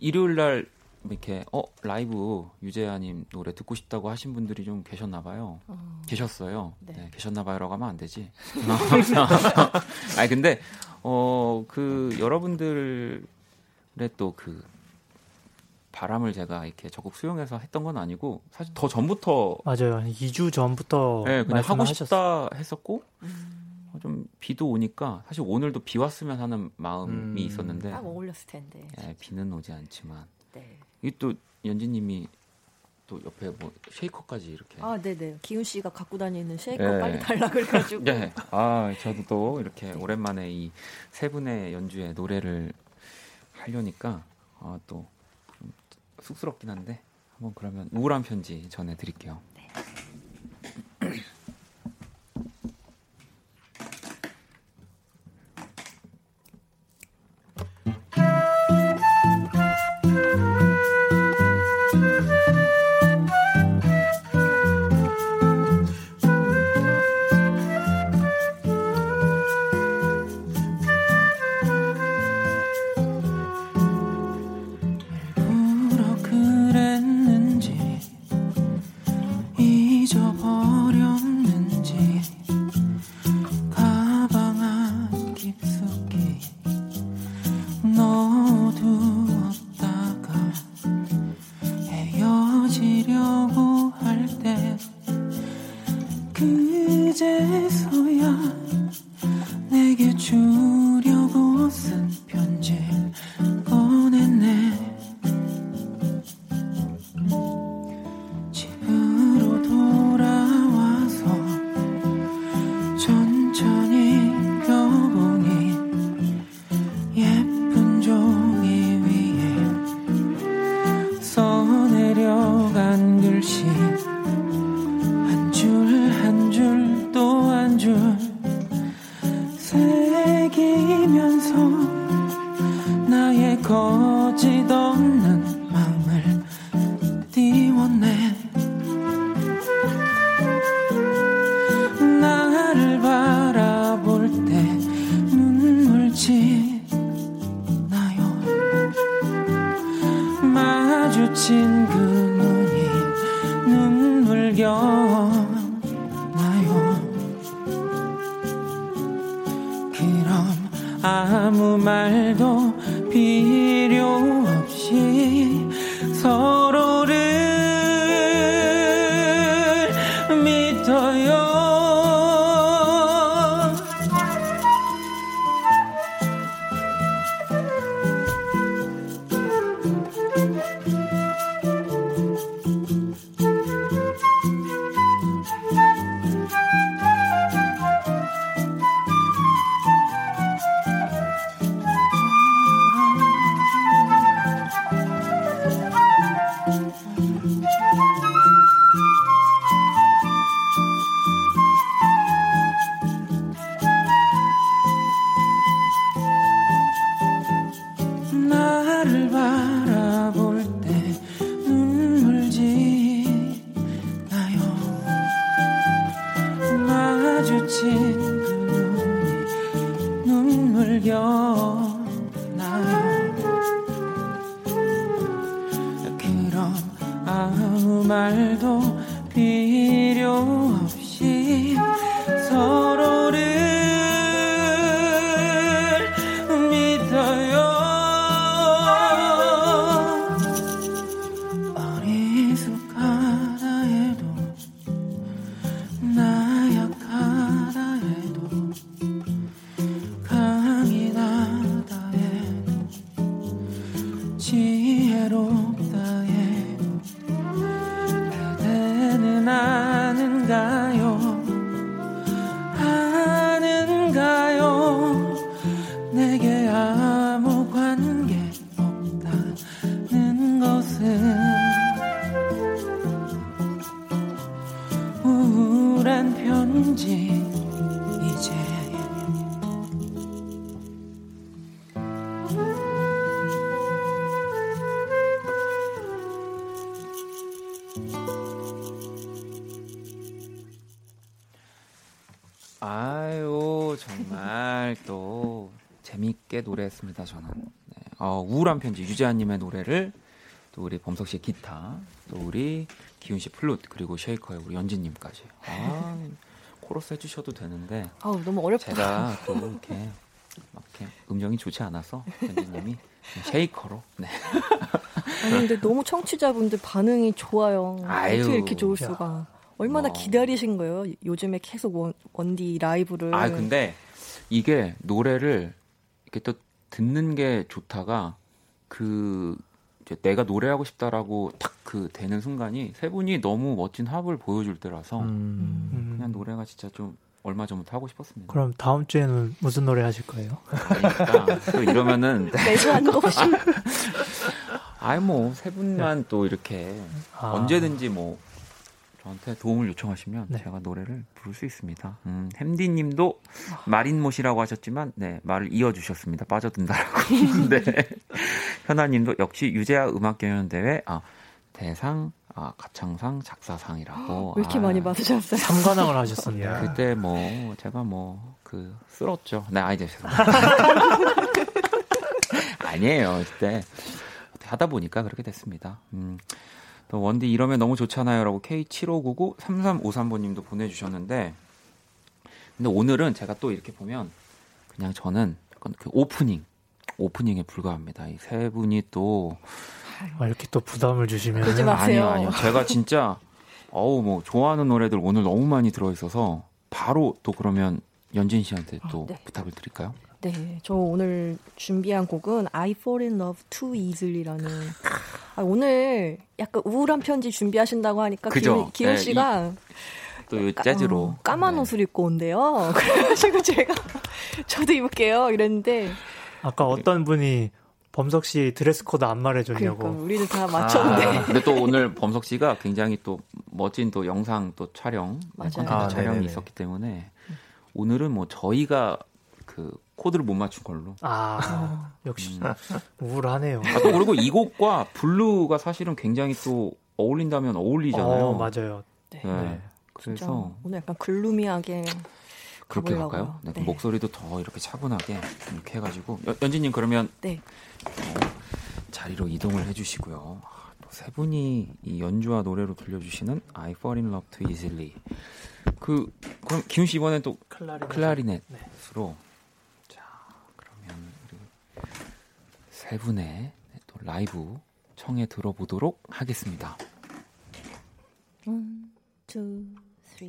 일요일 날 이렇게 라이브 유재하님 노래 듣고 싶다고 하신 분들이 좀 계셨나봐요. 계셨어요. 네. 네, 계셨나봐요라고 하면 안 되지. 아니 근데 그 여러분들의 또 그 바람을 제가 이렇게 적극 수용해서 했던 건 아니고 사실 더 전부터 맞아요. 2주 전부터 네, 그냥 하고 싶다 했었고 좀 비도 오니까 사실 오늘도 비 왔으면 하는 마음이 있었는데 딱 어울렸을 텐데 네, 비는 오지 않지만 네. 이게 또 연진님이 또 옆에 뭐 쉐이커까지 이렇게 아 네네 기훈 씨가 갖고 다니는 쉐이커 네. 빨리 달라 그래가지고 네. 아 저도 또 이렇게 네. 오랜만에 이 세 분의 연주에 노래를 하려니까 또 쑥스럽긴 한데 한번 그러면 우울한 편지 전해드릴게요. 네. 아유 정말 또 재미있게 노래했습니다 저는. 네. 우울한 편지 유재하님의 노래를 또 우리 범석 씨의 기타, 또 우리 기훈 씨 플루트, 그리고 쉐이커의 우리 연진님까지. 아, 코러스 해주셔도 되는데. 아우, 너무 어렵다. 제가 또 이렇게 음정이 좋지 않아서 연진님이 쉐이커로. 네. 아니, 근데 너무 청취자분들 반응이 좋아요. 아유, 어떻게 이렇게 좋을 수가. 얼마나 기다리신 거예요? 요즘에 계속 원디 라이브를. 아, 근데 이게 노래를 이렇게 또 듣는 게 좋다가 그 내가 노래하고 싶다라고 딱 그 되는 순간이 세 분이 너무 멋진 합을 보여줄 때라서 그냥 노래가 진짜 좀 얼마 전부터 하고 싶었습니다. 그럼 다음 주에는 무슨 노래 하실 거예요? 그러니까 또 이러면은 매주 하는 거 없이. 아이 뭐 세 분만 또 이렇게 언제든지 뭐 저한테 도움을 요청하시면 제가 노래를 부를 수 있습니다. 햄디님도 마린못이라고 하셨지만 네, 말을 이어주셨습니다. 빠져든다라고. 네. 현아님도 역시 유재하 음악경연대회 대상 가창상 작사상이라고. 왜 이렇게 많이 받으셨어요? 3관왕을 하셨습니다. 그때 뭐 제가 그 쓸었죠. 네, 아이 죄송합니다. 아니에요. 그때 하다 보니까 그렇게 됐습니다. 원디 이러면 너무 좋잖아요 라고 K75993353번님도 보내주셨는데, 근데 오늘은 제가 또 이렇게 보면 그냥 저는 약간 그 오프닝에 불과합니다. 이 세 분이 또 이렇게 또 부담을 주시면. 그러지 마세요. 아니요. 제가 진짜 좋아하는 노래들 오늘 너무 많이 들어있어서 바로 또 그러면 연진 씨한테 또 부탁을 드릴까요? 네, 저 오늘 준비한 곡은 I Fall in Love Too Easily라는. 오늘 약간 우울한 편지 준비하신다고 하니까 기훈 씨가 또 재즈로 까만 옷을 입고 온대요. 그래가지고 제가 저도 입을게요 이랬는데, 아까 어떤 분이 범석 씨 드레스 코드 안 말해줬냐고. 그러니까 우리도 다 맞췄는데. 근데 또 오늘 범석 씨가 굉장히 또 멋진 또 영상 또 촬영, 촬영이 있었기 때문에 오늘은 저희가 그 코드를 못 맞춘 걸로. 역시 우울하네요. 또 그리고 이 곡과 블루가 사실은 굉장히 또 어울린다면 어울리잖아요. 맞아요. 네. 그래서 오늘 약간 글루미하게 그렇게 할까요? 네. 목소리도 더 이렇게 차분하게 이렇게 해가지고 연진님 그러면 자리로 이동을 해주시고요. 세 분이 이 연주와 노래로 들려주시는 I Fall in Love Too Easily. 그럼 기훈 씨 이번엔 또 클라리넷으로. 세 분의 또 라이브 청해 들어보도록 하겠습니다. 1, 2, 3, 4.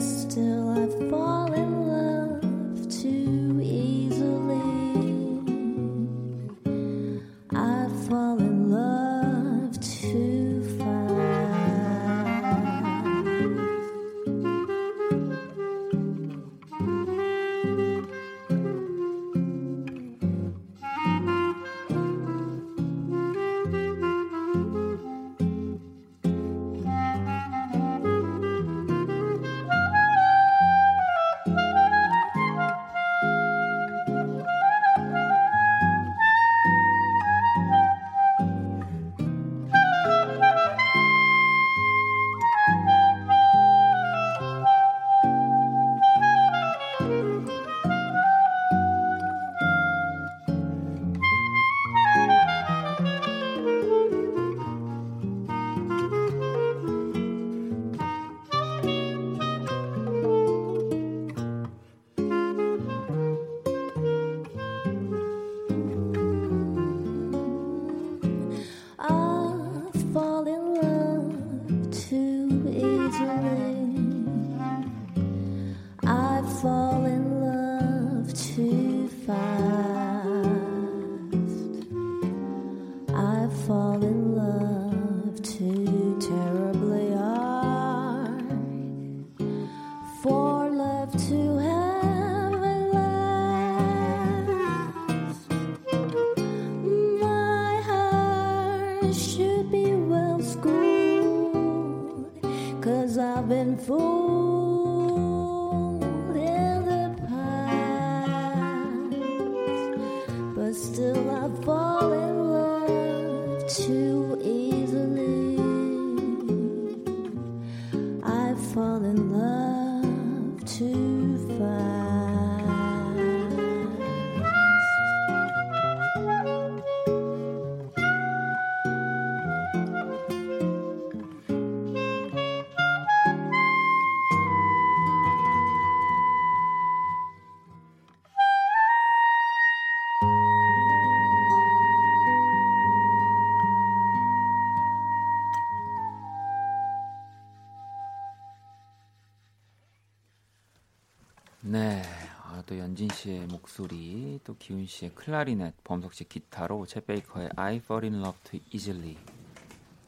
Still I fall in love too easily. 네, 아, 또 연진 씨의 목소리, 또 기훈 씨의 클라리넷, 범석 씨 기타로 챗 베이커의 I Fall in Love Too Easily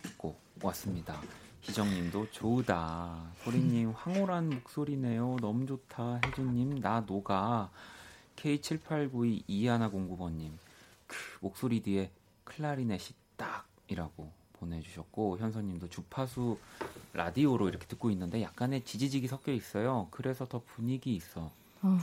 듣고 왔습니다. 희정님도 좋다, 소리님 황홀한 목소리네요. 너무 좋다. 혜준님 나 녹아. K7892 2109번님 크, 목소리 뒤에 클라리넷이 딱이라고 보내주셨고, 현서님도 주파수 라디오로 이렇게 듣고 있는데 약간의 지지직이 섞여 있어요. 그래서 더 분위기 있어.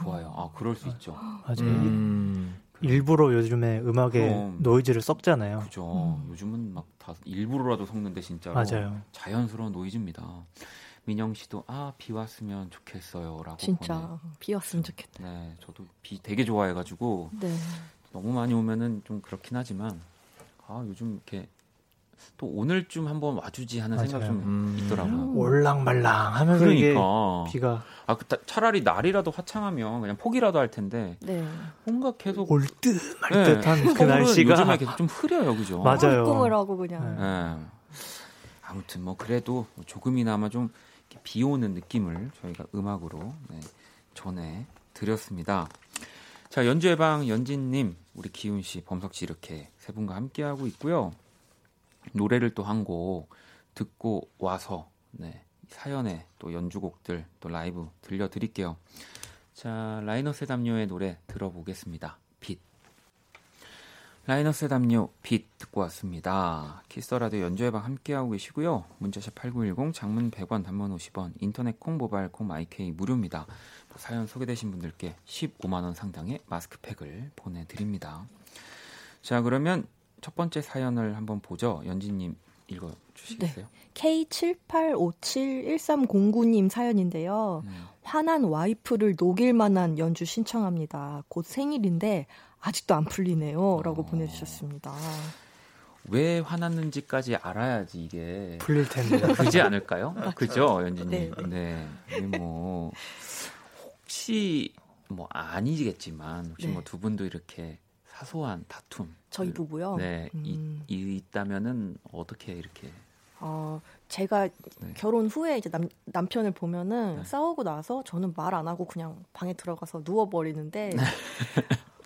좋아요. 아, 그럴 수 있죠. 맞아요. 일부러 요즘에 음악에 노이즈를 섞잖아요. 그죠. 요즘은 막 다 일부러라도 섞는데 진짜로 맞아요. 자연스러운 노이즈입니다. 민영 씨도 아, 비 왔으면 좋겠어요라고. 진짜 비 왔으면 좋겠다. 네, 저도 비 되게 좋아해가지고 네. 너무 많이 오면은 좀 그렇긴 하지만 아, 요즘 이렇게. 또 오늘쯤 한번 와주지 하는 맞아요. 생각이 좀 있더라고요. 올랑말랑 하면서 그러니까. 이게 비가. 아, 차라리 날이라도 화창하면 그냥 포기라도 할 텐데 네. 뭔가 계속 올 듯 말 듯한 네. 그 날씨가 요즘에 계속 좀 흐려요. 그죠? 맞아요. 꿈을 하고 그냥. 네. 아무튼 뭐 그래도 조금이나마 좀 비 오는 느낌을 저희가 음악으로 네, 전해드렸습니다. 자, 연주의 방 연진님, 우리 기훈씨, 범석씨 이렇게 세 분과 함께하고 있고요. 노래를 또 한 곡 듣고 와서 네, 사연의 또 연주곡들 또 라이브 들려드릴게요. 자, 라이너스의 담요의 노래 들어보겠습니다. 빛. 라이너스의 담요 빛 듣고 왔습니다. 키스터라디오 연주의 방 함께하고 계시고요. 문자샵 8910, 장문 100원, 단문 50원, 인터넷 콩, 모바일 콩, IK 무료입니다. 사연 소개되신 분들께 15만원 상당의 마스크팩을 보내드립니다. 자, 그러면 첫 번째 사연을 한번 보죠. 연진님 읽어주시겠어요? 네. K78571309님 사연인데요. 화난 와이프를 녹일 만한 연주 신청합니다. 곧 생일인데 아직도 안 풀리네요. 라고 보내주셨습니다. 왜 화났는지까지 알아야지 이게 풀릴 텐데. 그지 않을까요? 그죠, 연진님? 네. 네. 뭐 혹시 뭐 아니겠지만 혹시 네. 뭐 두 분도 이렇게 사소한 다툼. 저희 부부요? 네. 있다면은 어떻게 이렇게? 제가 네. 결혼 후에 이제 남편을 보면은 네. 싸우고 나서 저는 말 안 하고 그냥 방에 들어가서 누워버리는데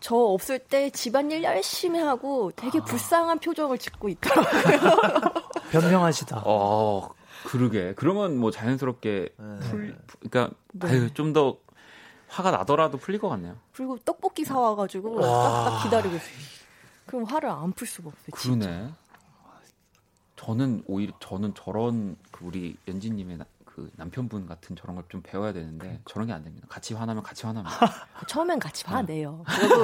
저 없을 때 집안일 열심히 하고 되게 불쌍한 표정을 짓고 있더라고요. 변명하시다. 그러게. 그러면 뭐 자연스럽게 그러니까 네. 아유, 좀 더 화가 나더라도 풀릴 것 같네요. 그리고 떡볶이 사와가지고 딱딱 기다리고 있어요. 그럼 화를 안 풀 수가 없어요. 그러네. 진짜. 저는 오히려 저런 그 우리 연진님의 그 남편분 같은 저런 걸 좀 배워야 되는데 그러니까. 저런 게 안 됩니다. 같이 화나면 같이 화납니다. 처음엔 같이 화내요. 그리고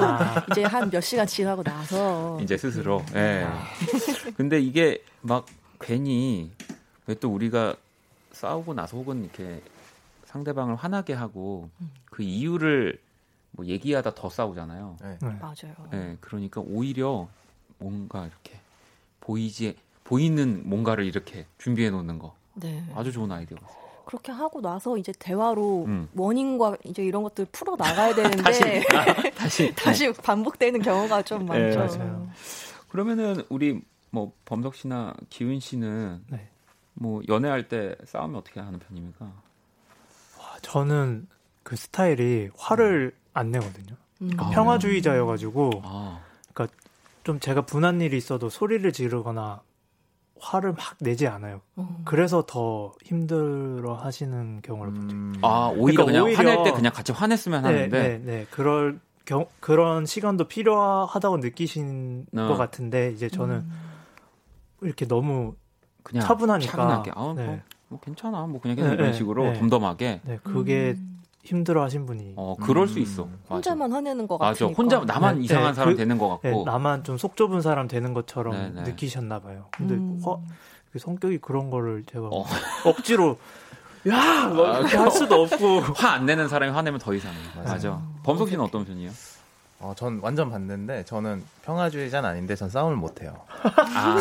이제 한 몇 시간 지나고 나서 이제 스스로. 예. 근데 이게 막 괜히 왜 또 우리가 싸우고 나서 혹은 이렇게 상대방을 화나게 하고 그 이유를 뭐 얘기하다 더 싸우잖아요. 네. 맞아요. 네, 그러니까 오히려 뭔가 이렇게 보이는 뭔가를 이렇게 준비해 놓는 거. 네. 아주 좋은 아이디어가 있어요. 그렇게 하고 나서 이제 대화로 원인과 이제 이런 것들 풀어 나가야 되는데 다시 반복되는 경우가 좀 많죠. 네, 맞아요. 그러면은 우리 뭐 범석 씨나 기훈 씨는 네. 뭐 연애할 때 싸우면 어떻게 하는 편입니까? 저는 그 스타일이 화를 안 내거든요. 그러니까 평화주의자여가지고, 그러니까 좀 제가 분한 일이 있어도 소리를 지르거나 화를 막 내지 않아요. 그래서 더 힘들어하시는 경우를 보죠. 오히려 그러니까 그냥 화낼 때 그냥 같이 화냈으면 네, 하는데, 네, 그런 시간도 필요하다고 느끼신 것 같은데 이제 저는 이렇게 너무 그냥 차분하니까. 차분하게. 네. 뭐 괜찮아, 뭐 그냥 이런 식으로 덤덤하게. 네, 그게 힘들어하신 분이. 그럴 수 있어. 혼자만 화내는 것 같아. 맞아, 혼자 나만 이상한 사람 되는 것 같고. 네, 나만 좀 속 좁은 사람 되는 것처럼 느끼셨나 봐요. 근데 성격이 그런 거를 제가 억지로. 야, 뭐 이렇게 할 수도 없고. 화 안 내는 사람이 화내면 더 이상해. 맞아. 범석 씨는 어떤 편이에요? 전 완전 봤는데 저는 평화주의자는 아닌데 전 싸움을 못 해요. 아.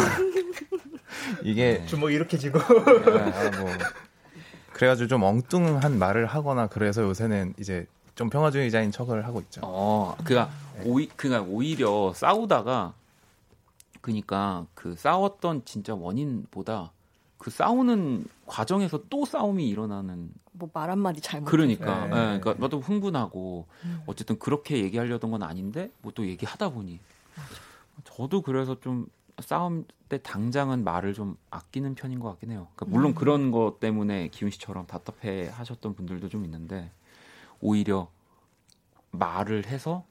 이게 주먹 이렇게 쥐고. 뭐 그래가지고 좀 엉뚱한 말을 하거나 그래서 요새는 이제 좀 평화주의자인 척을 하고 있죠. 그러니까 오히려 싸우다가 그 싸웠던 진짜 원인보다. 그 싸우는 과정에서 또 싸움이 일어나는 뭐 말 한마디 잘못 그러니까 그러니까 나도 흥분하고 어쨌든 그렇게 얘기하려던 건 아닌데 뭐 또 얘기하다 보니 저도 그래서 좀 싸움 때 당장은 말을 좀 아끼는 편인 것 같긴 해요. 그러니까 물론 그런 것 때문에 기훈 씨처럼 답답해 하셨던 분들도 좀 있는데 오히려 말을 해서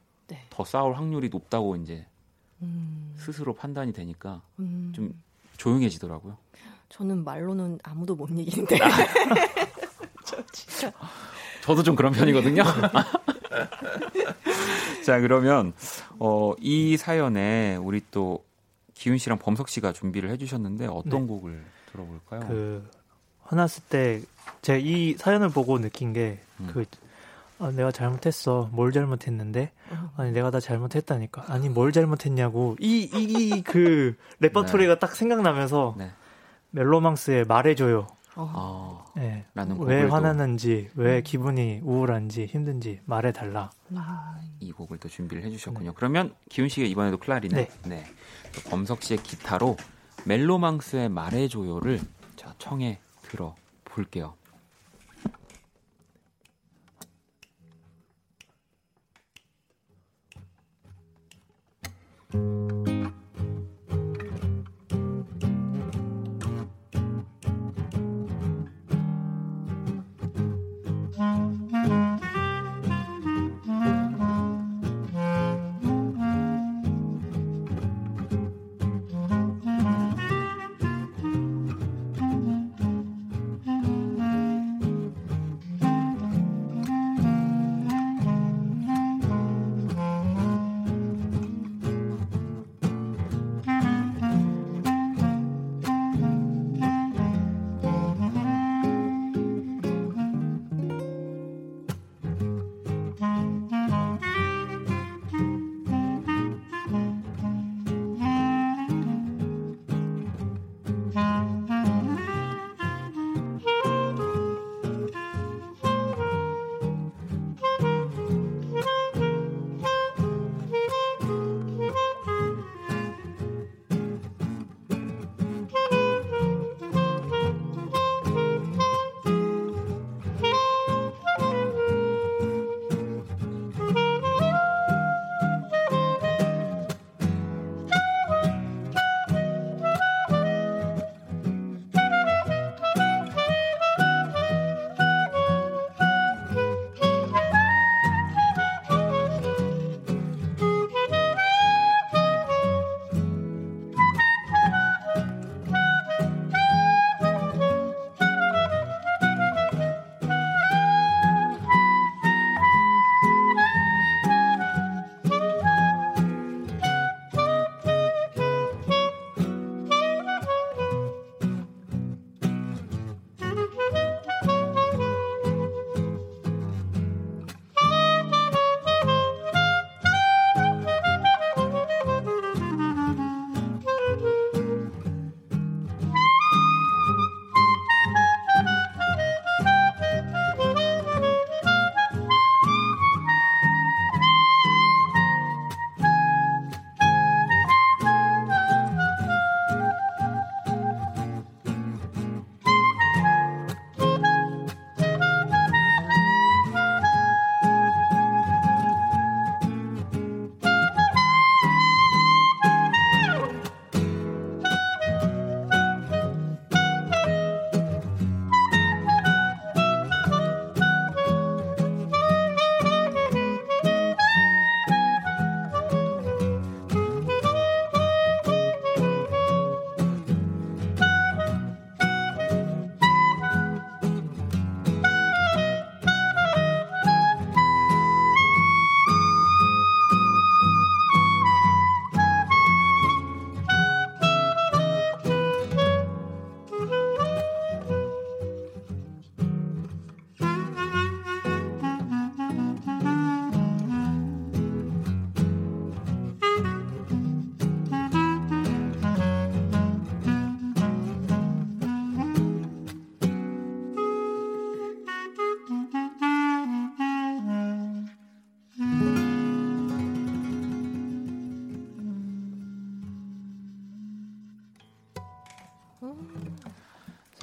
더 싸울 확률이 높다고 이제 스스로 판단이 되니까 좀 조용해지더라고요. 저는 말로는 아무도 못 이기는데. 저 진짜. 저도 좀 그런 편이거든요. 자, 그러면 이 사연에 우리 또 기훈 씨랑 범석 씨가 준비를 해주셨는데 어떤 곡을 들어볼까요? 화났을 때 제가 이 사연을 보고 느낀 게 내가 잘못했어. 뭘 잘못했는데? 아니, 내가 다 잘못했다니까. 아니, 뭘 잘못했냐고. 그 레퍼토리가 딱 생각나면서 멜로망스의 말해줘요. 네. 왜 화났는지, 왜 기분이 우울한지, 힘든지 말해달라. 이 곡을 또 준비를 해주셨군요. 그러면 기훈 씨가 이번에도 클라리넷, 범석 씨의 기타로 멜로망스의 말해줘요를 자, 청해 들어볼게요.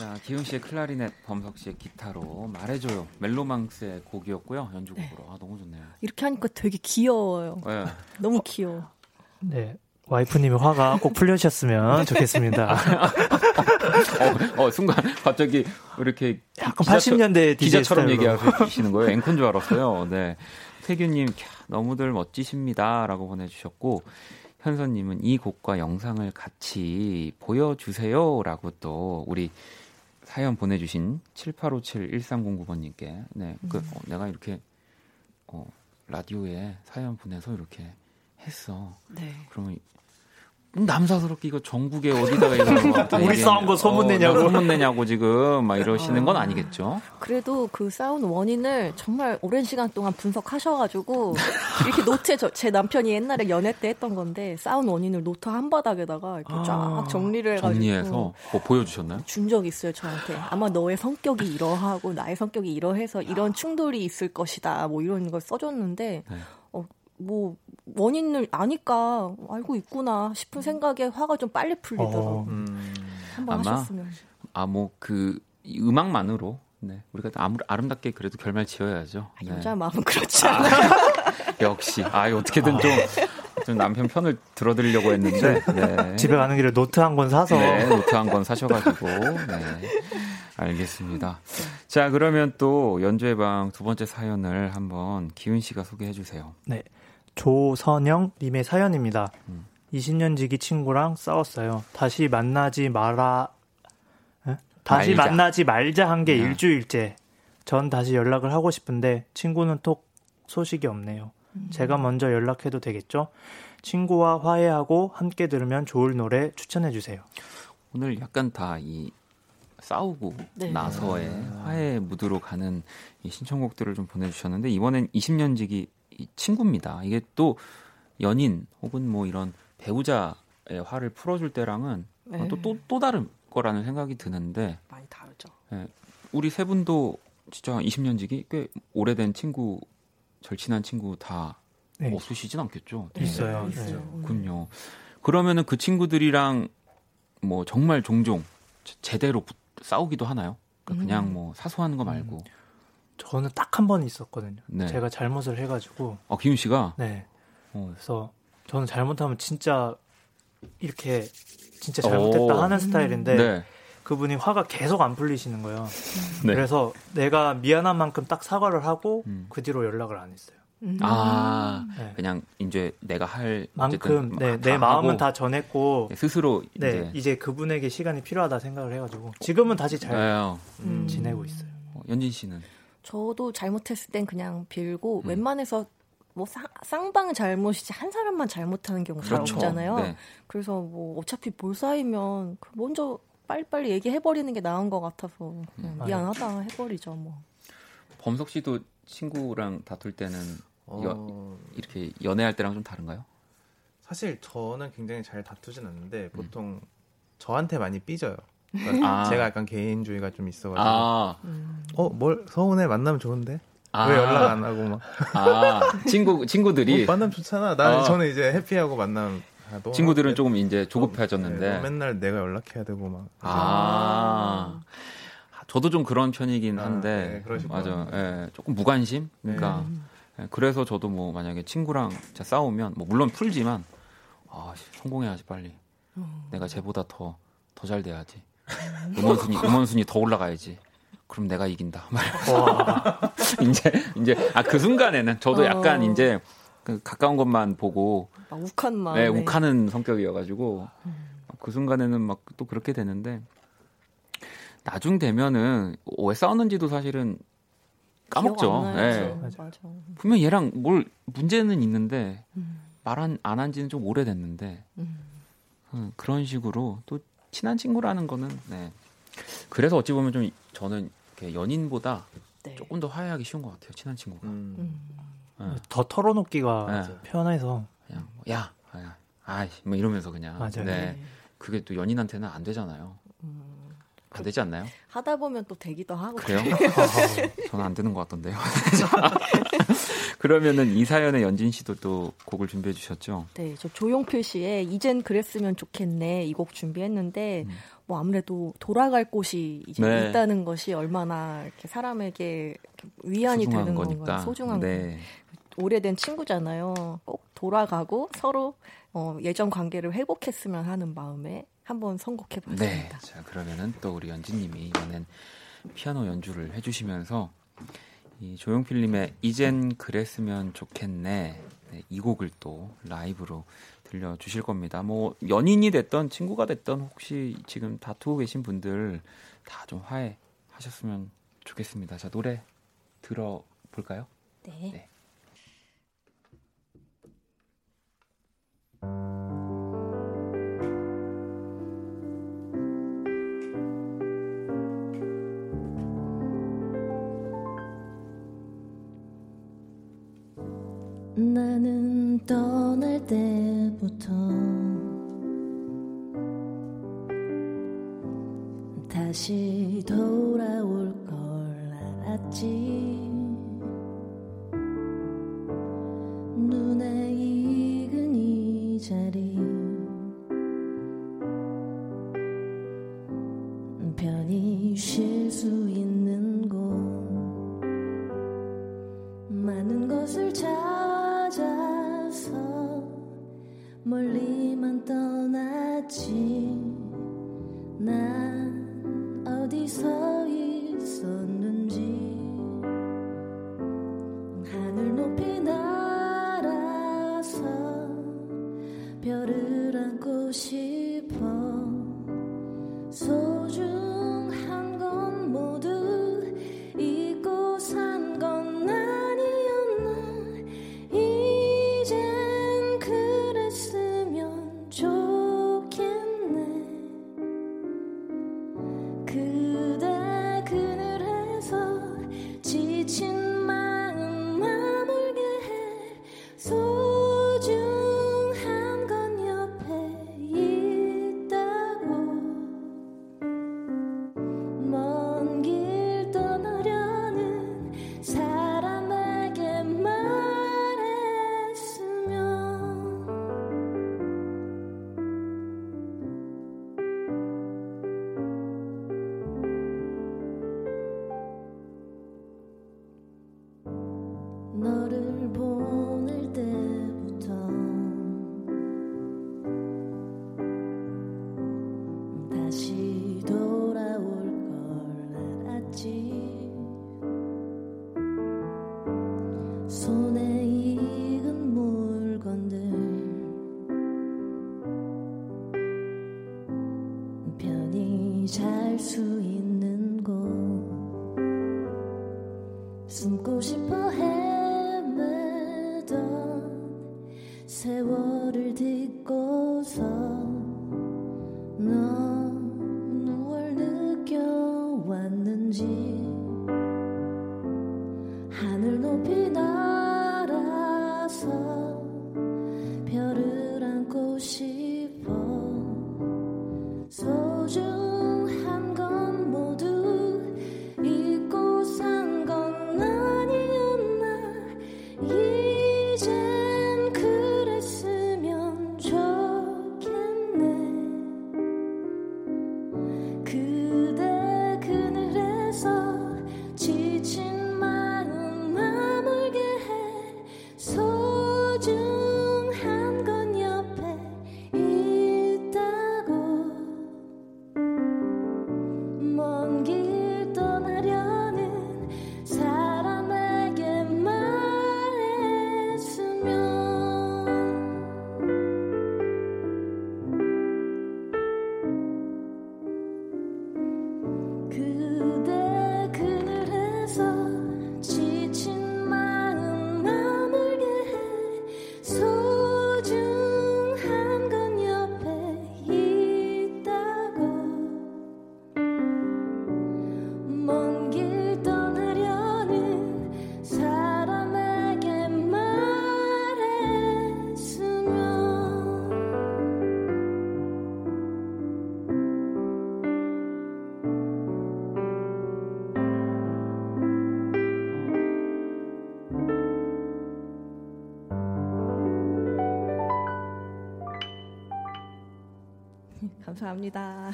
자, 기훈씨의 클라리넷, 범석씨의 기타로 말해줘요. 멜로망스의 곡이었고요. 연주곡으로. 네. 아, 너무 좋네요. 이렇게 하니까 되게 귀여워요. 네. 너무 귀여워. 네. 와이프님의 화가 꼭 풀려주셨으면 좋겠습니다. 순간 갑자기 이렇게 약간 80년대 기자처럼 얘기하시는 거예요. 앵콘 줄 알았어요. 네. 태규님, 너무들 멋지십니다라고 보내주셨고, 현선님은 이 곡과 영상을 같이 보여주세요라고 또 우리 사연 보내주신 78571309번님께 네, 내가 이렇게 라디오에 사연 보내서 이렇게 했어. 네. 그러면 남사스럽게 이거 전국에 어디다가 우리 싸운 거 소문내냐고 소문내냐고 지금 막 이러시는 건 아니겠죠? 그래도 그 싸운 원인을 정말 오랜 시간 동안 분석하셔가지고 이렇게 노트에 제 남편이 옛날에 연애 때 했던 건데 싸운 원인을 노트 한 바닥에다가 이렇게 쫙 정리를 해가지고 정리해서 보여주셨나요? 준 적이 있어요 저한테. 아마 너의 성격이 이러하고 나의 성격이 이러해서 이런 충돌이 있을 것이다 뭐 이런 걸 써줬는데. 네. 뭐 원인을 아니까 알고 있구나 싶은 생각에 화가 좀 빨리 풀리더라고요. 한번 하셨으면. 아, 뭐 그 음악만으로 네, 우리가 아름답게 그래도 결말 지어야죠. 아, 여자 네. 마음은 그렇지 않아요. 역시 어떻게든 좀 남편 편을 들어드리려고 했는데 네. 집에 가는 길에 노트 한 권 사서 네, 노트 한 권 사셔가지고 네. 알겠습니다. 자, 그러면 또 연주의 방 두 번째 사연을 한번 기훈 씨가 소개해 주세요. 네. 조선영님의 사연입니다. 20년 지기 친구랑 싸웠어요. 다시 만나지 말자 한 게 일주일째. 전 다시 연락을 하고 싶은데 친구는 톡 소식이 없네요. 제가 먼저 연락해도 되겠죠? 친구와 화해하고 함께 들으면 좋을 노래 추천해 주세요. 오늘 약간 다 이 싸우고 네. 나서의 화해 무드로 가는 이 신청곡들을 좀 보내주셨는데, 이번엔 20년 지기 친구입니다. 이게 또 연인 혹은 뭐 이런 배우자의 화를 풀어줄 때랑은 또 다른 거라는 생각이 드는데 많이 다르죠. 네. 우리 세 분도 진짜 20년 지기 꽤 오래된 친구, 절친한 친구 다 없으시진 않겠죠? 네. 있어요. 있어요. 그러면은 그 친구들이랑 뭐 정말 종종 제대로 싸우기도 하나요? 그냥 뭐 사소한 거 말고. 저는 딱 한 번 있었거든요. 네. 제가 잘못을 해가지고. 아, 기훈 씨가? 네. 그래서 저는 잘못하면 진짜 이렇게 진짜 잘못했다 하는 스타일인데 네. 그분이 화가 계속 안 풀리시는 거예요. 네. 그래서 내가 미안한 만큼 딱 사과를 하고 그 뒤로 연락을 안 했어요. 네. 그냥 이제 내가 할 만큼 네, 내 마음은 다 전했고 스스로 이제 그분에게 시간이 필요하다 생각을 해가지고 지금은 다시 잘 지내고 있어요. 연진 씨는? 저도 잘못했을 땐 그냥 빌고 웬만해서 뭐 쌍방 잘못이지 한 사람만 잘못하는 경우가 그렇죠. 없잖아요. 네. 그래서 뭐 어차피 볼 사이면 먼저 빨리빨리 얘기해버리는 게 나은 것 같아서 그냥 미안하다 해버리죠. 뭐. 범석 씨도 친구랑 다툴 때는 이렇게 연애할 때랑 좀 다른가요? 사실 저는 굉장히 잘 다투진 않는데 보통 저한테 많이 삐져요. 그러니까 제가 약간 개인주의가 좀 있어가지고 뭘 서운해 만나면 좋은데 왜 연락 안 하고 막 친구들이 만나면 좋잖아. 저는 이제 해피하고 만나면 친구들은 조금 이제 조급해졌는데 네, 맨날 내가 연락해야 되고 막 저도 좀 그런 편이긴 한데 맞아 조금 무관심 그러니까. 그래서 저도 뭐 만약에 친구랑 싸우면 뭐 물론 풀지만 성공해야지 빨리 내가 쟤보다 더 잘 돼야지 음원순위 더 올라가야지 그럼 내가 이긴다 이제 그 순간에는 저도 약간 이제 그 가까운 것만 보고 막 욱한 마음 네, 욱하는 성격이어가지고 그 순간에는 막 또 그렇게 되는데 나중 되면은 왜 싸웠는지도 사실은 까먹죠. 네. 맞아. 분명 얘랑 뭘 문제는 있는데 말 안 한 지는 좀 오래됐는데 그런 식으로 또 친한 친구라는 거는 네. 그래서 어찌 보면 좀 저는 이렇게 연인보다 조금 더 화해하기 쉬운 것 같아요. 친한 친구가 네. 더 털어놓기가 편해서 그냥 뭐 이러면서 그냥 네. 그게 또 연인한테는 안 되잖아요. 안 되지 않나요? 하다 보면 또 되기도 하고 그래요? 저는 안 되는 것 같던데요. 그러면은 이 사연의 연진 씨도 또 곡을 준비해 주셨죠? 네, 저 조용필 씨의 이젠 그랬으면 좋겠네 이 곡 준비했는데 뭐 아무래도 돌아갈 곳이 이제 네. 있다는 것이 얼마나 이렇게 사람에게 위안이 되는 건가, 소중한 네. 오래된 친구잖아요. 꼭 돌아가고 서로 예전 관계를 회복했으면 하는 마음에 한번 선곡해봤습니다. 네, 자 그러면은 또 우리 연지님이 이번엔 피아노 연주를 해주시면서 이 조용필님의 이젠 그랬으면 좋겠네 네, 이 곡을 또 라이브로 들려주실 겁니다. 뭐 연인이 됐던 친구가 됐던 혹시 지금 다투고 계신 분들 다 좀 화해하셨으면 좋겠습니다. 자 노래 들어볼까요? 네. 네. 나는 떠날 때부터 다시 돌아올 걸 알았지. 눈에 익은 이 자리 편히 쉴 수 있는 곳 많은 것을 찾아서 멀리만 떠났지. 난 어디서 있었는지 하늘 높이 날아서 별을 안고 싶어. 소중한 건 모두 잊고 산 건 아니었나. 이젠 그랬으면 좋겠네. 그대 그늘에서 지친 마음 머물게 해. 소중한 건 옆에 있다고. 먼 길 떠나려는 사람에게 말했으면. 너를 보낼 때부터 다시 돌아올 걸 알았지. 손에 익은 물건들 편히 잘 수 있는 곳 숨고 싶어 헤매던 세월을 딛고서 넌 무얼 느껴왔는지 하늘 높이 날아서 별을 안고 싶어. 소중한 건 모두 잊고 산 건 아니었나. 이젠 그랬으면 좋겠네. 그대 그늘에서 지친 마음 머물게 해. 소중한 건 옆에 있다고. 먼 길 떠나려는 사람에게 말했으면. 그대 그늘에서 지친 마음 머물게 해. 소중한 건 옆에 있다고. 먼 길 떠나려는 사람에게 말했으면. 감사합니다.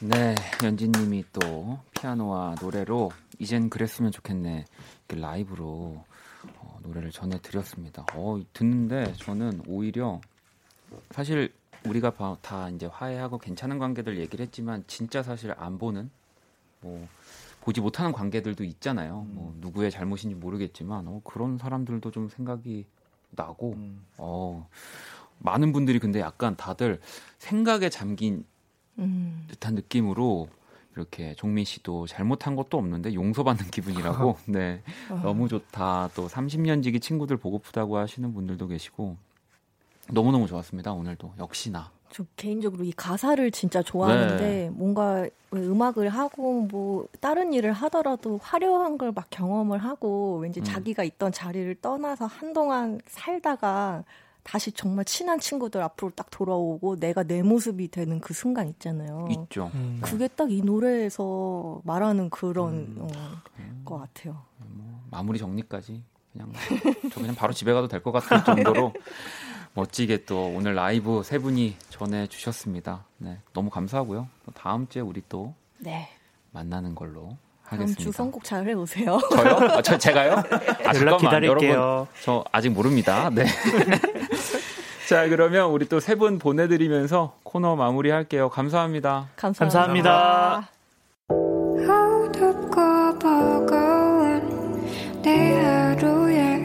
네, 연진님이 또 피아노와 노래로 이젠 그랬으면 좋겠네 이렇게 라이브로 노래를 전해드렸습니다. 듣는데 저는 오히려 사실 우리가 다 이제 화해하고 괜찮은 관계들 얘기를 했지만 진짜 사실 안 보는 보지 못하는 관계들도 있잖아요. 누구의 잘못인지 모르겠지만 그런 사람들도 좀 생각이 나고 많은 분들이 근데 약간 다들 생각에 잠긴 듯한 느낌으로 이렇게 종민 씨도 잘못한 것도 없는데 용서받는 기분이라고 네, 너무 좋다. 또 30년 지기 친구들 보고프다고 하시는 분들도 계시고 너무너무 좋았습니다. 오늘도 역시나 저 개인적으로 이 가사를 진짜 좋아하는데 네. 뭔가 음악을 하고 뭐 다른 일을 하더라도 화려한 걸 막 경험을 하고 왠지 자기가 있던 자리를 떠나서 한동안 살다가 다시 정말 친한 친구들 앞으로 딱 돌아오고 내가 내 모습이 되는 그 순간 있잖아요. 있죠. 그게 딱 이 노래에서 말하는 그런 것 같아요. 마무리 정리까지 그냥 저 그냥 바로 집에 가도 될 것 같은 정도로 멋지게 또 오늘 라이브 세 분이 전해주셨습니다. 네, 너무 감사하고요. 다음 주에 우리 또 네. 만나는 걸로 하겠습니다. 다음 주 선곡 잘 해보세요. 저요? 제가요? 연락 기다릴게요. 여러분, 저 아직 모릅니다. 네. 자, 그러면 우리 또 세 분 보내드리면서 코너 마무리할게요. 감사합니다. 감사합니다. 어둡고 버거운 내 하루에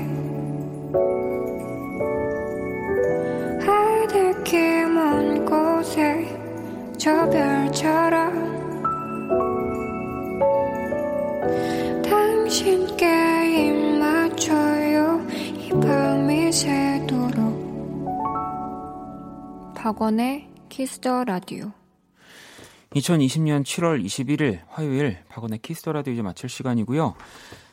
하늘길 먼 곳에 저 별처럼 당신께 입맞춰요 이 밤이 새도록 박원의 키스더 라디오 2020년 7월 21일 화요일 박원의 키스더 라디오 이제 마칠 시간이고요.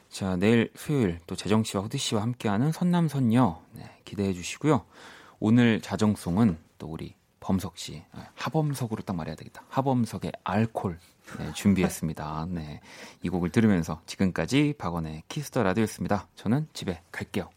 자, 내일 수요일 또 재정씨와 후디씨와 함께하는 선남선녀 네, 기대해 주시고요. 오늘 자정송은 또 우리 범석씨 하범석으로 딱 말해야 되겠다. 하범석의 알콜 네, 준비했습니다. 네, 이 곡을 들으면서 지금까지 박원의 키스더 라디오였습니다. 저는 집에 갈게요.